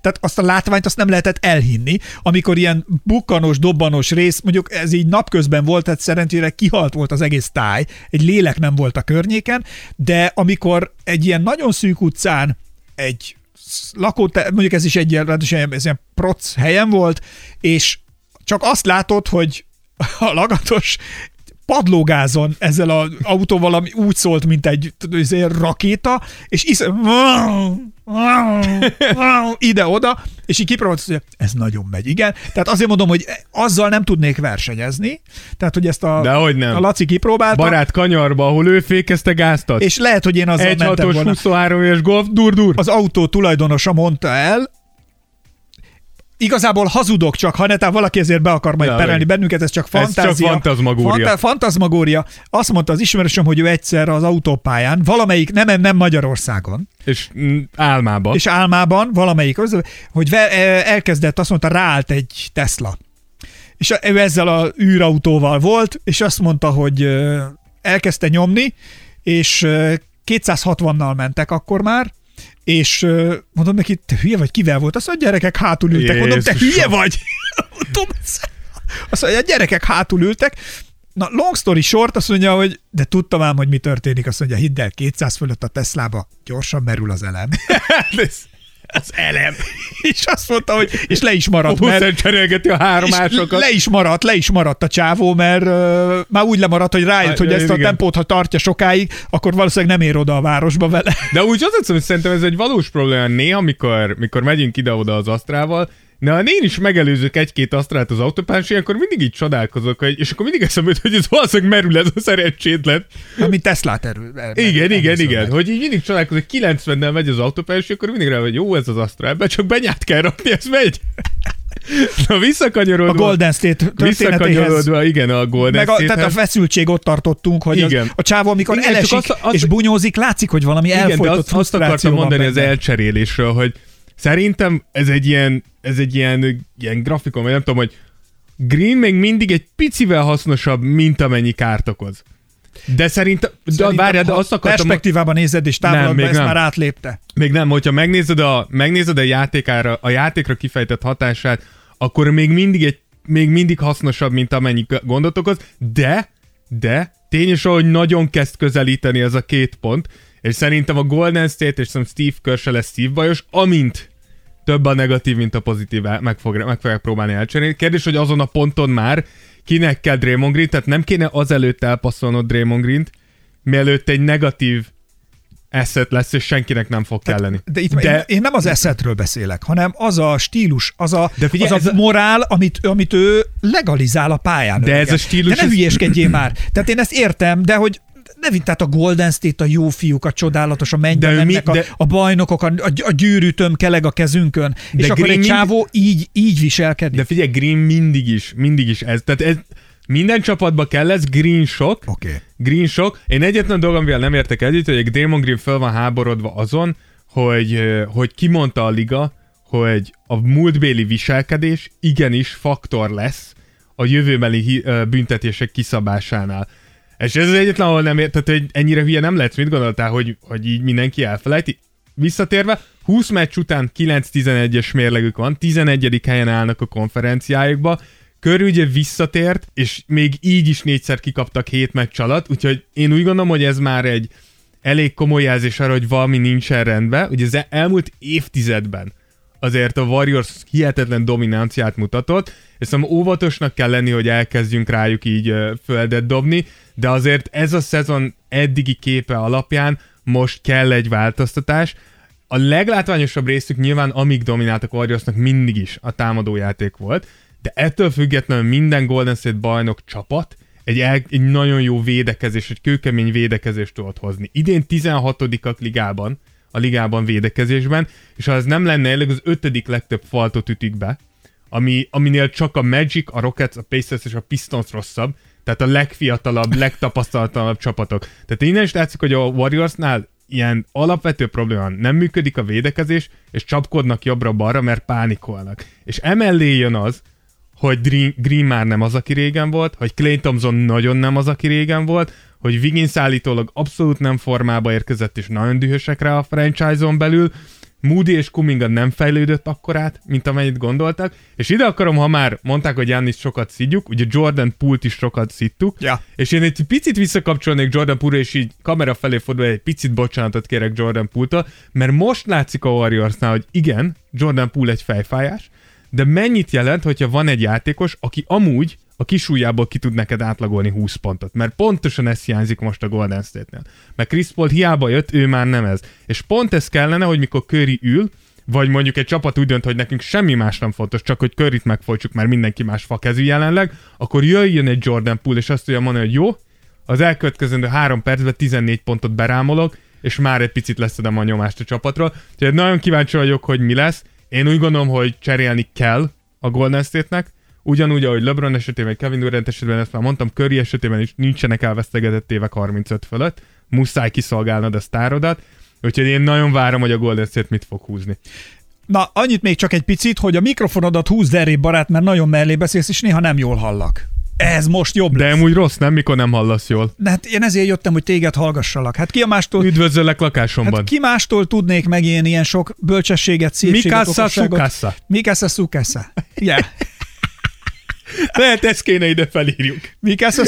tehát azt a látványt azt nem lehetett elhinni, amikor ilyen bukkanós, dobbanós rész, mondjuk ez így napközben volt, tehát szerencsére kihalt volt az egész táj, egy lélek nem volt a környéken, de amikor egy ilyen nagyon szűk utcán egy mondjuk ez is egy ilyen proc helyen volt, és csak azt látod, hogy a Lagatos padlógázon ezzel az autóval, ami úgy szólt, mint egy rakéta, és ide-oda, és így kipróbálsz, hogy ez nagyon megy, igen. Tehát azért mondom, hogy azzal nem tudnék versenyezni. Tehát, hogy ezt a Laci kipróbálta. Barát kanyarba, ahol ő fékezte, gáztat. És lehet, hogy én azzal mentem volna. 1-6-os, 23 éves golf, dur-dur. Az autó tulajdonosa mondta el, igazából hazudok csak, ha netán valaki ezért be akar majd perelni bennünket, ez csak fantázia. Ez csak fantazmagória. Fantazmagória. Azt mondta az ismerősöm, hogy ő egyszer az autópályán, valamelyik, nem Magyarországon. És álmában, valamelyik, hogy elkezdett, azt mondta, ráállt egy Tesla. És ő ezzel az űrautóval volt, és azt mondta, hogy elkezdte nyomni, és 260-nal mentek akkor már, és mondom neki, te hülye vagy, kivel volt? Azt mondja, gyerekek hátul ültek. Jézus, mondom, te hülye vagy? Azt mondja, gyerekek hátul ültek. Na, long story short, azt mondja, hogy de tudtam ám, hogy mi történik. Azt mondja, hidd el, 200 fölött a Teslába gyorsan merül az elem. Az elem. És azt mondta, hogy és le is maradt. Cserélgeti a háromásokat. Le is maradt a csávó, mert már úgy lemaradt, hogy rájött, hogy ezt a tempót, ha tartja sokáig, akkor valószínűleg nem ér oda a városba vele. De úgy azt hiszem, hogy szerintem ez egy valós probléma néha, amikor megyünk ide-oda az Asztrával. Na, én is megelőzök egy-két Asztrát az autópályán, és akkor mindig így csodálkozok, és akkor mindig eszembe jut, hogy ez valószínűleg merül ez a szerencsétlen. Amit Teslát erül. Igen. Hogy így mindig csodálkozok, 90-nel megy az autópályán, és akkor mindig rá, hogy jó, ez az Astra, ebben csak benyát kell rakni, ez megy. Na, visszakanyarodva. A Golden State történetéhez. Igen, a Golden State. Tehát a feszültség ott tartottunk, hogy a csávó, amikor elesik és bunyózik, látszik, hogy valami elfolytott frusztráció van. Azt akartam mondani az elcserélésről, hogy szerintem ez egy ilyen grafikon, vagy nem tudom, hogy Green még mindig egy picivel hasznosabb, mint amennyi kárt okoz. De szerintem várjad, azt akartam... Perspektívában nézed, és távlatban ezt nem. Már átlépte. Még nem, hogyha megnézed a játékra kifejtett hatását, akkor még mindig hasznosabb, mint amennyi gondot okoz, de tényleg, hogy nagyon kezd közelíteni ez a két pont, és szerintem a Golden State és Steve Kerr se lesz szívbajos, amint több a negatív, mint a pozitív, meg fogják próbálni elcserélni. Kérdés, hogy azon a ponton már kinek kell Draymond Green, tehát nem kéne azelőtt elpasszolnod Draymond Green-t, mielőtt egy negatív asset lesz, és senkinek nem fog kelleni. De én nem az assetről beszélek, hanem az a stílus, az a morál, amit ő legalizál a pályán. De ez a stílus... De ne hülyéskedjél már. Tehát én ezt értem, de hogy... Tehát a Golden State, a jó fiúk, a csodálatos, a mennyben mennek, a bajnokok, a gyűrű tömkeleg a kezünkön, és akkor Green egy csávó így viselkedik. De figyelj, Green mindig is ez. Tehát ez minden csapatban kell lesz, Green sok. Okay. Green sok. Én egyetlen dolog, amivel nem értek együtt, hogy Draymond Green föl van háborodva azon, hogy kimondta a liga, hogy a múltbéli viselkedés igenis faktor lesz a jövőbeli büntetések kiszabásánál. És ez az egyetlen, ahol nem érted, hogy ennyire hülye nem lehet, mit gondoltál, hogy így mindenki elfelejti? Visszatérve, 20 meccs után 9-11-es mérlegük van, 11. helyen állnak a konferenciájukba, Körül ugye visszatért, és még így is 4-szer kikaptak 7 meccs alatt, úgyhogy én úgy gondolom, hogy ez már egy elég komoly jelzés arra, hogy valami nincsen rendben. Ugye az elmúlt évtizedben azért a Warriors hihetetlen dominanciát mutatott, és szóval óvatosnak kell lenni, hogy elkezdjünk rájuk így földet dobni, de azért ez a szezon eddigi képe alapján most kell egy változtatás. A leglátványosabb részük nyilván, amíg domináltak a Warriorsnak, mindig is a támadójáték volt, de ettől függetlenül minden Golden State bajnok csapat egy nagyon jó védekezés, egy kőkemény védekezést tudott hozni. Idén 16-ak a ligában védekezésben, és ha ez nem lenne elég, az 5. legtöbb faltot ütik be, aminél csak a Magic, a Rockets, a Pacers és a Pistons rosszabb, tehát a legfiatalabb, legtapasztaltalabb csapatok. Tehát innen is látszik, hogy a Warriorsnál ilyen alapvető probléma, nem működik a védekezés, és csapkodnak jobbra-balra, mert pánikolnak. És emellé jön az, hogy Green már nem az, aki régen volt, hogy Klay Thompson nagyon nem az, aki régen volt, hogy Wiggins állítólag abszolút nem formába érkezett, és nagyon dühösek rá a franchise-on belül, Moody és Kuminga nem fejlődött akkorát, mint amennyit gondoltak, és ide akarom, ha már mondták, hogy Giannis sokat szidjuk, ugye Jordan Poole-t is sokat szidtuk, ja. És én egy picit visszakapcsolnék Jordan Poole-ra, és így kamera felé fordul, egy picit bocsánatot kérek Jordan Poole-tól, mert most látszik a Warriorsnál, hogy igen, Jordan Poole egy fejfájás, de mennyit jelent, hogyha van egy játékos, aki amúgy a kisújjából ki tud neked átlagolni 20 pontot, mert pontosan ez hiányzik most a Golden State-nél. Mert Chris Paul hiába jött, ő már nem ez. És pont ez kellene, hogy mikor Curry ül, vagy mondjuk egy csapat úgy dönt, hogy nekünk semmi más nem fontos, csak hogy Curryt megfojtsuk, mert mindenki más fakezű jelenleg, akkor jöjjön egy Jordan Poole, és azt tudja mondani, hogy jó, az elkövetkezendő 3 percben 14 pontot berámolok, és már egy picit leszedem a nyomást a csapatról. Úgyhogy nagyon kíváncsi vagyok, hogy mi lesz. Én úgy gondolom, hogy cserélni kell a Golden State-nek, ugyanúgy, ahogy LeBron esetében, Kevin Durant esetében, ezt már mondtam, Curry esetében is nincsenek elvesztegetett évek 35 fölött, muszáj kiszolgálnod a sztárodat, úgyhogy én nagyon várom, hogy a Golden State mit fog húzni. Na, annyit még csak egy picit, hogy a mikrofonodat húzd errébb, barát, mert nagyon mellé beszélsz, és néha nem jól hallak. Ez most jobb lesz. De amúgy rossz, nem? Mikor nem hallasz jól? De hát én ezért jöttem, hogy téged hallgassalak. Hát ki a mástól... Üdvözöllek lakásomban. Hát ki mástól tudnék meg ilyen sok bölcsességet, szépséget, okosságot? Mikásza szukásza. Yeah. Lehet, ezt kéne ide felírjuk. Mikásza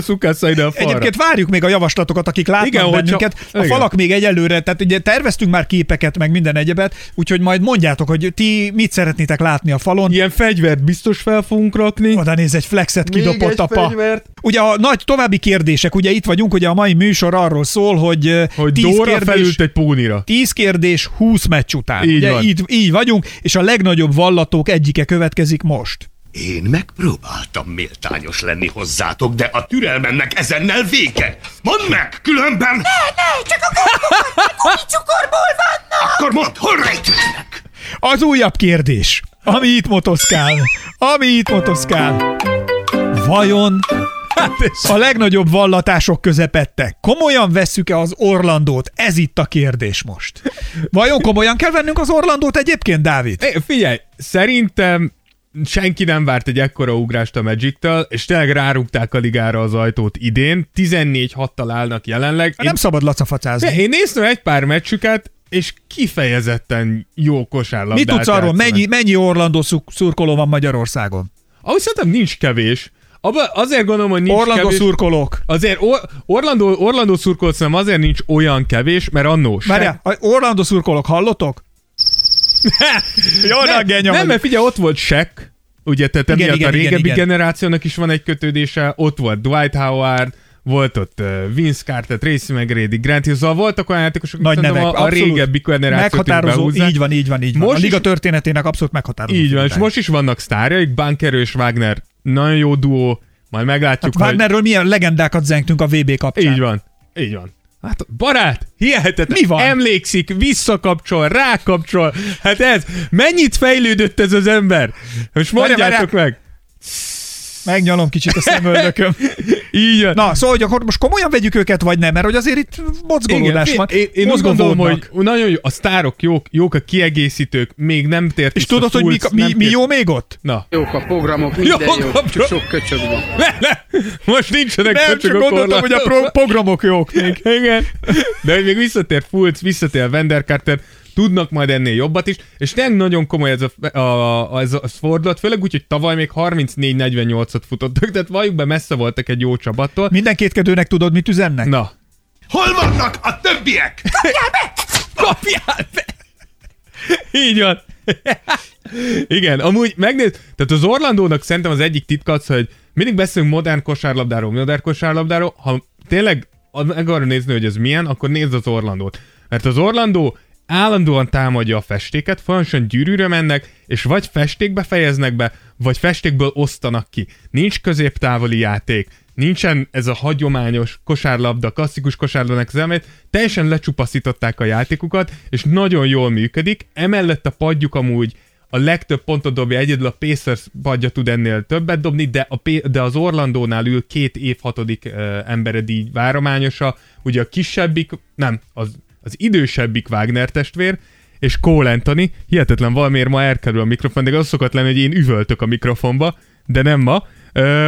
szukásza ide a falra. Egyébként várjuk még a javaslatokat, akik látnak bennünket. A falak még egyelőre, tehát ugye terveztünk már képeket, meg minden egyebet, úgyhogy majd mondjátok, hogy ti mit szeretnétek látni a falon. Ilyen fegyvert biztos fel fogunk rakni. Oda néz, egy flexet kidopott a pa. Ugye a nagy további kérdések, ugye itt vagyunk, ugye a mai műsor arról szól, hogy 10 Dóra kérdés, felült egy pónira. 10 kérdés 20 meccs után. Így vagyunk, és a legnagyobb vallatók egyike következik most. Én megpróbáltam méltányos lenni hozzátok, de a türelmemnek ezennel vége. Mondd meg, különben... Ne, csak a gombokat, a cukorból vannak! Akkor mondd, hol rejtőznek? Az újabb kérdés. Ami itt motoszkál. Vajon? A legnagyobb vallatások közepette. Komolyan vesszük-e az Orlandót? Ez itt a kérdés most. Vajon komolyan kell vennünk az Orlandót egyébként, Dávid? É, figyelj, szerintem senki nem várt egy ekkora ugrást a Magic-től, és tényleg rárugták a ligára az ajtót idén. 14-6-tal állnak jelenleg. Nem szabad lacafacázni. Én néztem egy pár meccsüket, és kifejezetten jó kosárlabdát. Mit tudsz arról? Mennyi Orlandó szurkoló van Magyarországon? Ahogy szerintem nincs kevés. Abba azért gondolom, hogy nincs Orlandó kevés... szurkolók. Azért Orlandó szurkolók szerintem azért nincs olyan kevés, mert annó sem. Várjál, Orlandó szurkolók, hallotok? Nem, mert figyelj, ott volt Shaq, ugye, tehát emiatt a régebbi generációnak is van egy kötődése, ott volt Dwight Howard, volt ott Vince Carter, Tracy McGrady, Grant Hill, szóval voltak olyan játékosok, nagy nevek, a régebbi generációt behúzzák. Így van. Most a liga történetének abszolút meghatározó. Így van, és most is vannak sztárjaik, Banchero és Wagner, nagyon jó duó, majd meglátjuk, hát Wagnerről hogy... milyen legendákat zengtünk a VB kapcsán. Így van. Hát barát, hihetetlen. Mi van? Emlékszik, visszakapcsol, rákapcsol. Hát ez, mennyit fejlődött ez az ember? Most mondjátok meg. Megnyalom kicsit a szemöldököm. Így van. Na, szóval, hogy akkor most komolyan vegyük őket, vagy nem? Mert hogy azért itt mozgolódás van. Én azt gondolom, hogy nagyon jó, a sztárok jók, a kiegészítők, még nem tért. És tudod, hogy mi jó még ott? Na. Jók a programok, minden jó. Csak sok köcsög van. Most nincsenek köcsög a korlátok. Gondoltam, hogy a programok jók még. Igen. De hogy még visszatér Fultz, visszatér Vander Carter, tudnak majd ennél jobbat is, és tényleg nagyon komoly ez a fordulat, főleg úgy, hogy tavaly még 34-48-at futottak, tehát valljuk be, messze voltak egy jó csapattól. Minden kétkedőnek tudod, mit üzennek? Na. Hol vannak a többiek? Kapjál be! Így van. Igen, amúgy megnéz, tehát az Orlandónak szerintem az egyik titka az, hogy mindig beszélünk modern kosárlabdáról, ha tényleg akarod nézni, hogy ez milyen, akkor nézd az Orlandót. Mert az Orlandó állandóan támadja a festéket, folyamatosan gyűrűre mennek, és vagy festékbe fejeznek be, vagy festékből osztanak ki. Nincs középtávoli játék, nincsen ez a hagyományos kosárlabda, klasszikus kosárlabdának az elmét, teljesen lecsupaszították a játékukat, és nagyon jól működik, emellett a padjuk amúgy a legtöbb pontot dobja, egyedül a Pacers padja tud ennél többet dobni, de az Orlandónál ül két év hatodik embered így várományosa, ugye a kisebbik, az idősebbik Wagner testvér, és Cole Anthony, hihetetlen valamiért ma elkerül a mikrofon, de az szokott lenni, hogy én üvöltök a mikrofonba, de nem ma.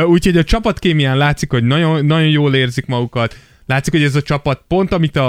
Úgyhogy a csapatkémián látszik, hogy nagyon, nagyon jól érzik magukat, látszik, hogy ez a csapat pont, amit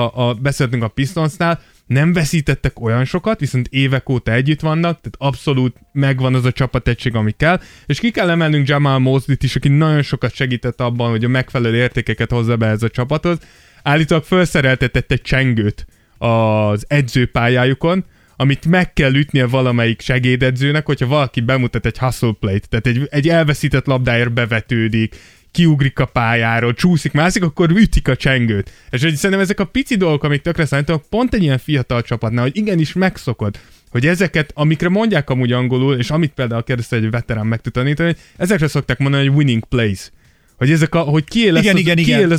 beszéltünk a Pistonsnál, nem veszítettek olyan sokat, viszont évek óta együtt vannak, tehát abszolút megvan az a csapategység, ami kell, és ki kell emelnünk Jamal Mosley-t is, aki nagyon sokat segített abban, hogy a megfelelő értékeket hozza be ez a csapathoz. Állítólag felszereltetett egy csengőt az edzőpályájukon, amit meg kell ütnie valamelyik segédedzőnek, hogyha valaki bemutat egy hustle play-t, tehát egy elveszített labdáért bevetődik, kiugrik a pályáról, csúszik-mászik, akkor ütik a csengőt. És szerintem ezek a pici dolgok, amik tökre számítanak, pont egy ilyen fiatal csapatnál, hogy igenis megszokod, hogy ezeket, amikre mondják amúgy angolul, és amit például kérdezte egy veterán meg tud tanítani, ezekre szokták mondani, hogy winning plays. Hogy ezek hogy kiél lesz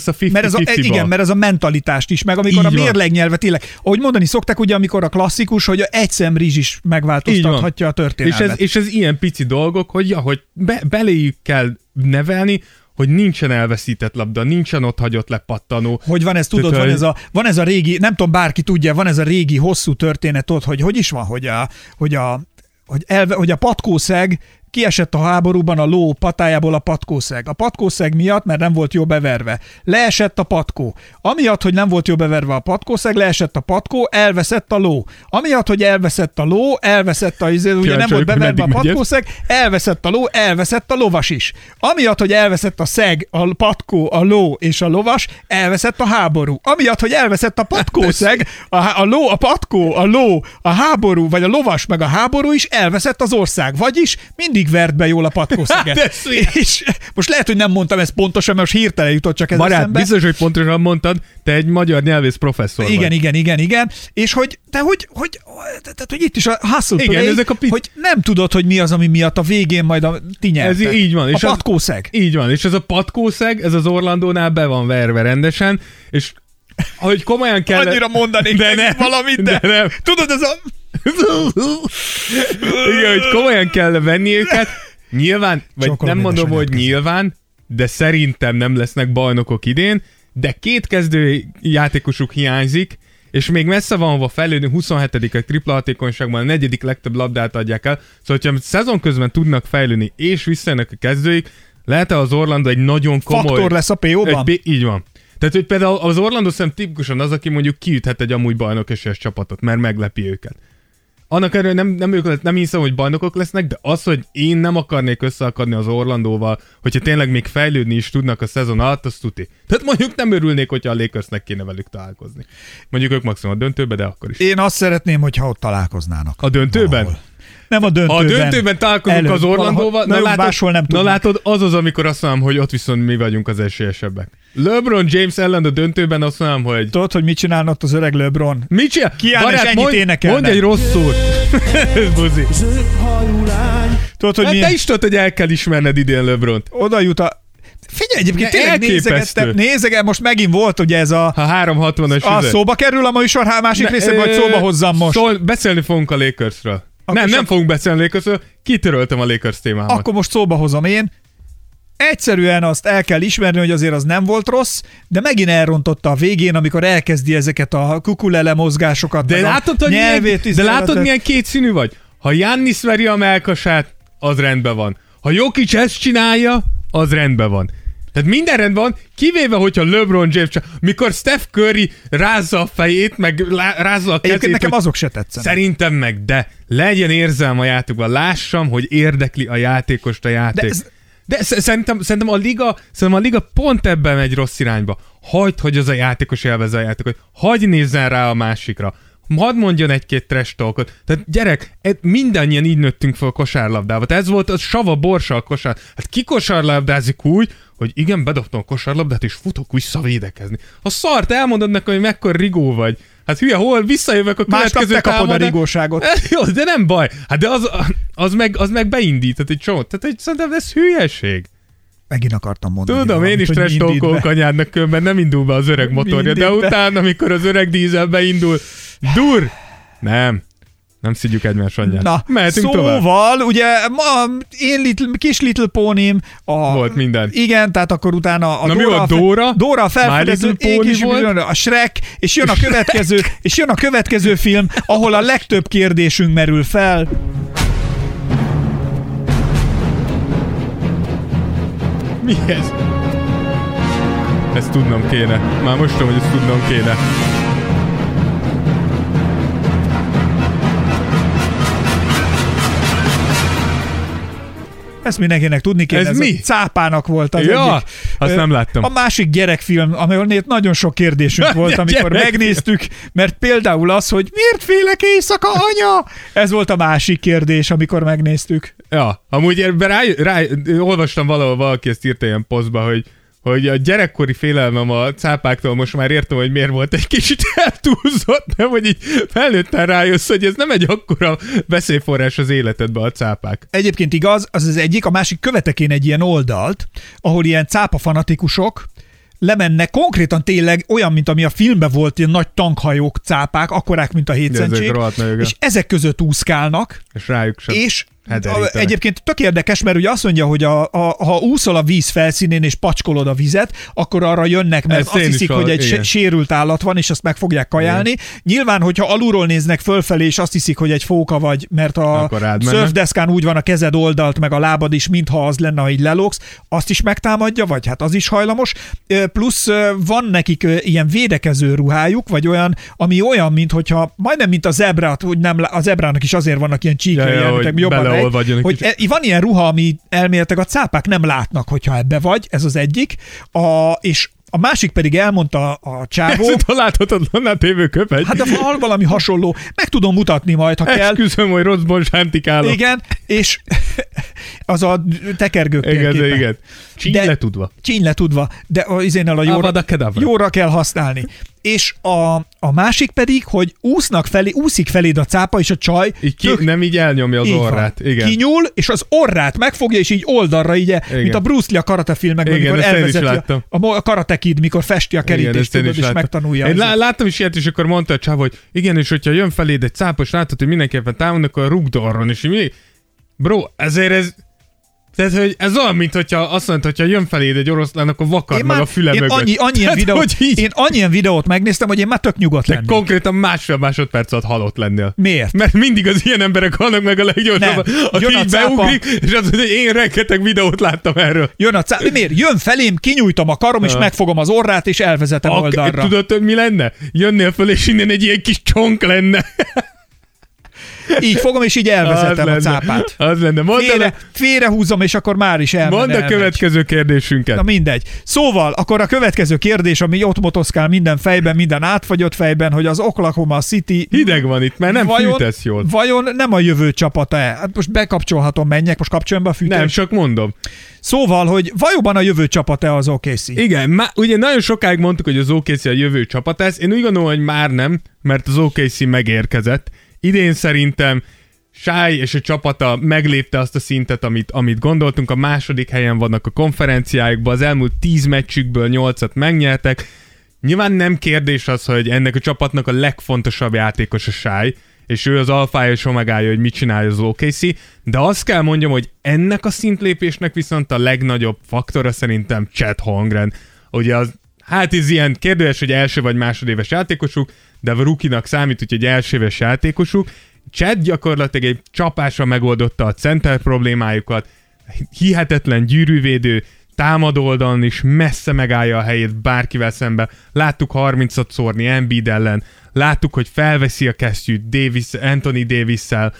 a 50-50-ba. Igen, mert ez a mentalitást is, meg amikor a mérlegnyelvet tényleg. Ahogy mondani szokták, ugye amikor a klasszikus, hogy egy szemrizs is megváltoztathatja a történetet. És ez ilyen pici dolgok, hogy beléjük kell nevelni, hogy nincsen elveszített labda, nincsen ott hagyott lepattanó. Hogy van ez, tudod, van ez a régi, nem tudom, bárki tudja, van ez a régi hosszú történet ott, hogy is van, hogy a patkószeg kiesett a háborúban a ló patájából a patkószeg miatt, mert nem volt jó beverve. Leesett a patkó. Amiatt, hogy nem volt jó beverve a patkószeg, leesett a patkó, elveszett a ló. Amiatt, hogy elveszett a ló, ugye nem volt beverve a patkószeg, elveszett a ló, elveszett a lovas is. Amiatt, hogy elveszett a szeg, a patkó, a ló és a lovas, elveszett a háború. Amiatt, hogy elveszett a patkószeg, a ló, a patkó, a ló, a háború, vagy a lovas, meg a háború is, elveszett az ország. Vagyis mindig vert be jól a patkószeget. És most lehet, hogy nem mondtam ezt pontosan, mert most hirtelen jutott csak ez eszembe. Barát, biztos, hogy pontosan mondtad, te egy magyar nyelvész professzor vagy. Igen. És hogy itt is a hustle play, hogy nem tudod, hogy mi az, ami miatt a végén majd ti nyertek. Ez így van. És a patkószeg. Így van, és ez a patkószeg, ez az Orlandónál be van verve rendesen, és hogy komolyan kell... Annyira mondanék valamit, de nem. Tudod, ez a... Igen, hogy komolyan kell venni őket. Nyilván, vagy nem mondom, hogy nyilván, de szerintem nem lesznek bajnokok idén, de két kezdő játékosuk hiányzik, és még messze van hova fejlődni, 27. a tripla hatékonyságban, a negyedik legtöbb labdát adják el, szóval hogyha szezon közben tudnak fejlődni, és visszajönnek a kezdőik, lehet-e az Orlando egy nagyon komoly... Faktor lesz a PO-ban? Így van. Tehát, hogy például az Orlando szerintem tipikusan az, aki mondjuk kiüthet egy amúgy bajnok esélyes csapatot, mert meglepi őket. Annak erről nem hiszem, hogy bajnokok lesznek, de az, hogy én nem akarnék összeakadni az Orlandóval, hogyha tényleg még fejlődni is tudnak a szezon alatt, az tuti. Tehát mondjuk nem örülnék, hogyha a Lakersnek kéne velük találkozni. Mondjuk ők maximum a döntőbe, de akkor is. Én azt szeretném, hogyha ott találkoznának. A döntőben? Valahol. Nem a döntőben. A döntőben találkozunk előbb, az Orlandóval. Na látod, az az, amikor azt mondom, hogy ott viszont mi vagyunk az esélyesebbek. LeBron James ellen a döntőben azt mondom, hogy... Tudod, hogy mit csinálna ott az öreg LeBron? Mit csinál? Kiáll és ennyit énekelnek. Mondd egy rossz szót. Buzi. Tudod, hogy hát milyen... Te is tudod, hogy el kell ismerned idén LeBront. Oda jut a... Figyelj, egyébként tényleg nézegettem, most megint volt ugye ez a... A 360-as üze. Szóba kerül a mai sor, a másik részében, vagy szóba hozzam most. Szóval beszélni fogunk a Lakersről. Nem fogunk beszélni Lakersről, kitöröltem a Lakers témámat. Akkor most szóba hozom én. Egyszerűen azt el kell ismerni, hogy azért az nem volt rossz, de megint elrontotta a végén, amikor elkezdi ezeket a kukulele mozgásokat. De látod, hogy milyen kétszínű vagy? Ha Giannis veri a mellkasát, az rendben van. Ha Jokic ezt csinálja, az rendben van. Tehát minden rendben van, kivéve, hogyha LeBron James, mikor Steph Curry rázza a fejét, meg rázza a kezét. Egyébként nekem azok se tetszenek. Szerintem meg, de legyen érzelme a játékban. Lássam, hogy érdekli a játékost a játék. De szerintem a liga pont ebben megy rossz irányba. Hagyd, hogy az a játékos élvezze a játékot. Hagyd nézzen rá a másikra. Hadd mondjon egy-két trash talkot. Tehát gyerek, mindannyian így nőttünk fel a kosárlabdába. Tehát ez volt a sava-borsa a kosár. Hát ki kosárlabdázik úgy, hogy igen, bedobtam a kosárlabdát és futok visszavédekezni. A szart elmondod nekem, hogy mekkora rigó vagy. Hát hülye, hol visszajövök a következő támadra. Kapod a rigóságot. Jó, de nem baj. Hát de az meg beindíthat egy csomót. Tehát szerintem ez hülyeség. Megint akartam mondani. Tudom, én is trash-talkolok anyádnak, különben nem indul be az öreg motorja, de utána, amikor az öreg dízel beindul, dur! Nem szidjuk egymás anyját. Na, mehetünk szóval, tovább. Ugye, ma én kis Little Pónim. Volt minden. Igen, tehát akkor utána a Dóra. Dóra felfedező, én kis volt. A Shrek, és jön a következő, film, ahol a legtöbb kérdésünk merül fel. Mi ez? Ezt tudnom kéne. Már most tudom, hogy ezt tudnom kéne. Ezt mindenkinek tudni kéne. Ez mi? Cápának volt az egyik. Azt nem láttam. A másik gyerekfilm, amelynél nagyon sok kérdésünk volt, amikor megnéztük, mert például az, hogy miért félek éjszaka, anya? Ez volt a másik kérdés, amikor megnéztük. Ja, amúgy rá olvastam valahol, valaki ezt írta ilyen posztba, hogy a gyerekkori félelmem a cápáktól most már értem, hogy miért volt egy kicsit eltúlzott, nem, hogy így felnőttel rájössz, hogy ez nem egy akkora veszélyforrás az életedbe a cápák. Egyébként igaz, az az egyik, a másik követek én egy ilyen oldalt, ahol ilyen cápa fanatikusok lemennek, konkrétan tényleg olyan, mint ami a filmben volt, ilyen nagy tankhajók, cápák, akkorák, mint a hétszentség, és ezek között úszkálnak, és rájuk sem. És egyébként tök érdekes, mert ugye azt mondja, hogy ha úszol a víz felszínén és pacskolod a vizet, akkor arra jönnek, mert azt hiszik, hogy egy sérült állat van, és azt meg fogják kajálni. Igen. Nyilván, hogyha alulról néznek fölfelé, és azt hiszik, hogy egy fóka vagy, mert a szörfdeszkán úgy van a kezed oldalt, meg a lábad is, mintha az lenne, ha így lelógsz, azt is megtámadja, vagy hát az is hajlamos. Plusz van nekik ilyen védekező ruhájuk, vagy olyan, ami olyan, mintha majdnem, mint a zebrát, hogy nem, a zebrának is azért vannak ilyen csíkjai, meg jobban. Hogy van ilyen ruha, ami elméletek a cápák nem látnak, hogyha ebbe vagy, ez az egyik, és a másik pedig elmondta a csávó... Ezt a láthatatlan tévő köpegy. Hát valami hasonló, meg tudom mutatni majd, ha kell. Esküszöm, hogy rosszban sántikálok. Igen, és az a tekergők. Igen. Csíny letudva. De izénnel a jóra kell használni. És a másik pedig, hogy úszik feléd a cápa, és a csaj... nem így elnyomja az orrát. Igen. Kinyúl, és az orrát megfogja, és így oldalra, így, mint a Bruce Lee a karate filmekben, amikor elvezeti a Karate Kid, mikor festi a kerítést, és megtanulja. Én láttam is ilyet, és akkor mondta a csáv, hogy igen, és hogyha jön feléd egy cápa, és látod, hogy mindenképpen támadnak, akkor rúgd orron, és mi? Bro, ezért ez... Tehát, hogy ez olyan, mint hogyha azt mondta, hogyha jön feléd egy oroszlán, akkor vakar meg a füle mögött. Én annyian videót megnéztem, hogy én már tök nyugodt lennék. De konkrétan másfél másodperc alatt halott lennél. Miért? Mert mindig az ilyen emberek halnak meg a leggyorsabban, aki így beugrik, és azt mondja, hogy én rengeteg videót láttam erről. Jön a cápa. Miért? Jön felém, kinyújtom a karom, és megfogom az orrát, és elvezetem oldalra. Tudod, hogy mi lenne? Jönnél föl, és innen egy ilyen kis csonk lenne. Így fogom, és így elvezetem a cápát. Az lenne. Félrehúzom, és akkor már is elmegy. Mondd a következő kérdésünket. Na mindegy. Szóval, akkor a következő kérdés, ami ott motoszkál minden fejben, minden átfagyott fejben, hogy az Oklahoma City... Hideg van itt, mert nem fűtesz jól. Vajon nem a jövő csapata-e? Hát most bekapcsolhatom, menjek, most kapcsoljon be a fűtést. Nem, csak mondom. Szóval, hogy valóban a jövő csapata-e az OKC? Igen, ugye nagyon sokáig mondtuk, hogy az OKC a jövő csapata. Én úgy gondolom, hogy már nem, mert az OKC megérkezett. Idén szerintem Sáj és a csapata meglépte azt a szintet, amit gondoltunk. A második helyen vannak a konferenciájukban, az elmúlt 10 meccsükből 8-at megnyertek. Nyilván nem kérdés az, hogy ennek a csapatnak a legfontosabb játékos a Sáj, és ő az alfája és omegája, hogy mit csinálja az OKC, de azt kell mondjam, hogy ennek a szintlépésnek viszont a legnagyobb faktora szerintem Chet Holmgren. Ugye az, ez ilyen kérdés, hogy első vagy másodéves játékosuk, de a rookie-nak számít, úgyhogy elsőves játékosuk. Chet gyakorlatilag egy csapásra megoldotta a center problémájukat, hihetetlen gyűrűvédő, támadó oldalon is messze megállja a helyét bárkivel szembe. Láttuk 30-at szórni Embiid ellen, láttuk, hogy felveszi a kesztyűt Anthony Davis-szel.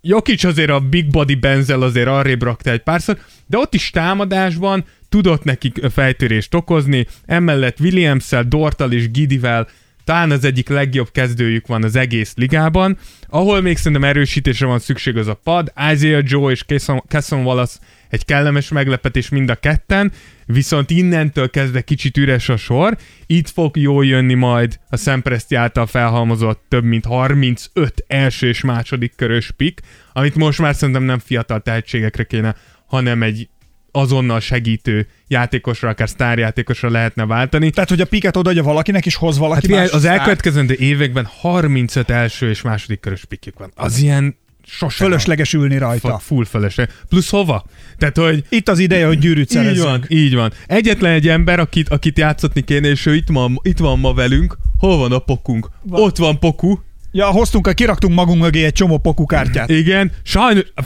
Jokic azért a Big Body Benzel azért arrébb rakta egy párszor, de ott is támadásban tudott nekik fejtörést okozni, emellett Williams-szel, Dortal és Gidivel talán az egyik legjobb kezdőjük van az egész ligában. Ahol még szerintem erősítésre van szükség, az a pad. Isaiah Joe és Cason Wallace egy kellemes meglepetés mind a ketten, viszont innentől kezdve kicsit üres a sor. Itt fog jól jönni majd a Sam Presti által felhalmozott több mint 35 első és második körös pick, amit most már szerintem nem fiatal tehetségekre kéne, hanem egy azonnal segítő játékosra, akár sztárjátékosra lehetne váltani. Tehát, hogy a piket odaadja valakinek, és hoz valaki más. Az elkövetkezendő években 35 első és második körös pikjük van. Az ilyen sosem. Fölösleges ülni rajta. Full fölösleges. Plusz hova? Tehát, hogy... Itt az ideje, hogy gyűrűt szerezzünk. Így van. Egyetlen egy ember, akit játszatni kéne, és ő itt van ma velünk. Hol van a pokunk? Van. Ott van Poku. Ja, hoztunk, kiraktunk magunk mögé egy csomó Poku kártyát. Igen,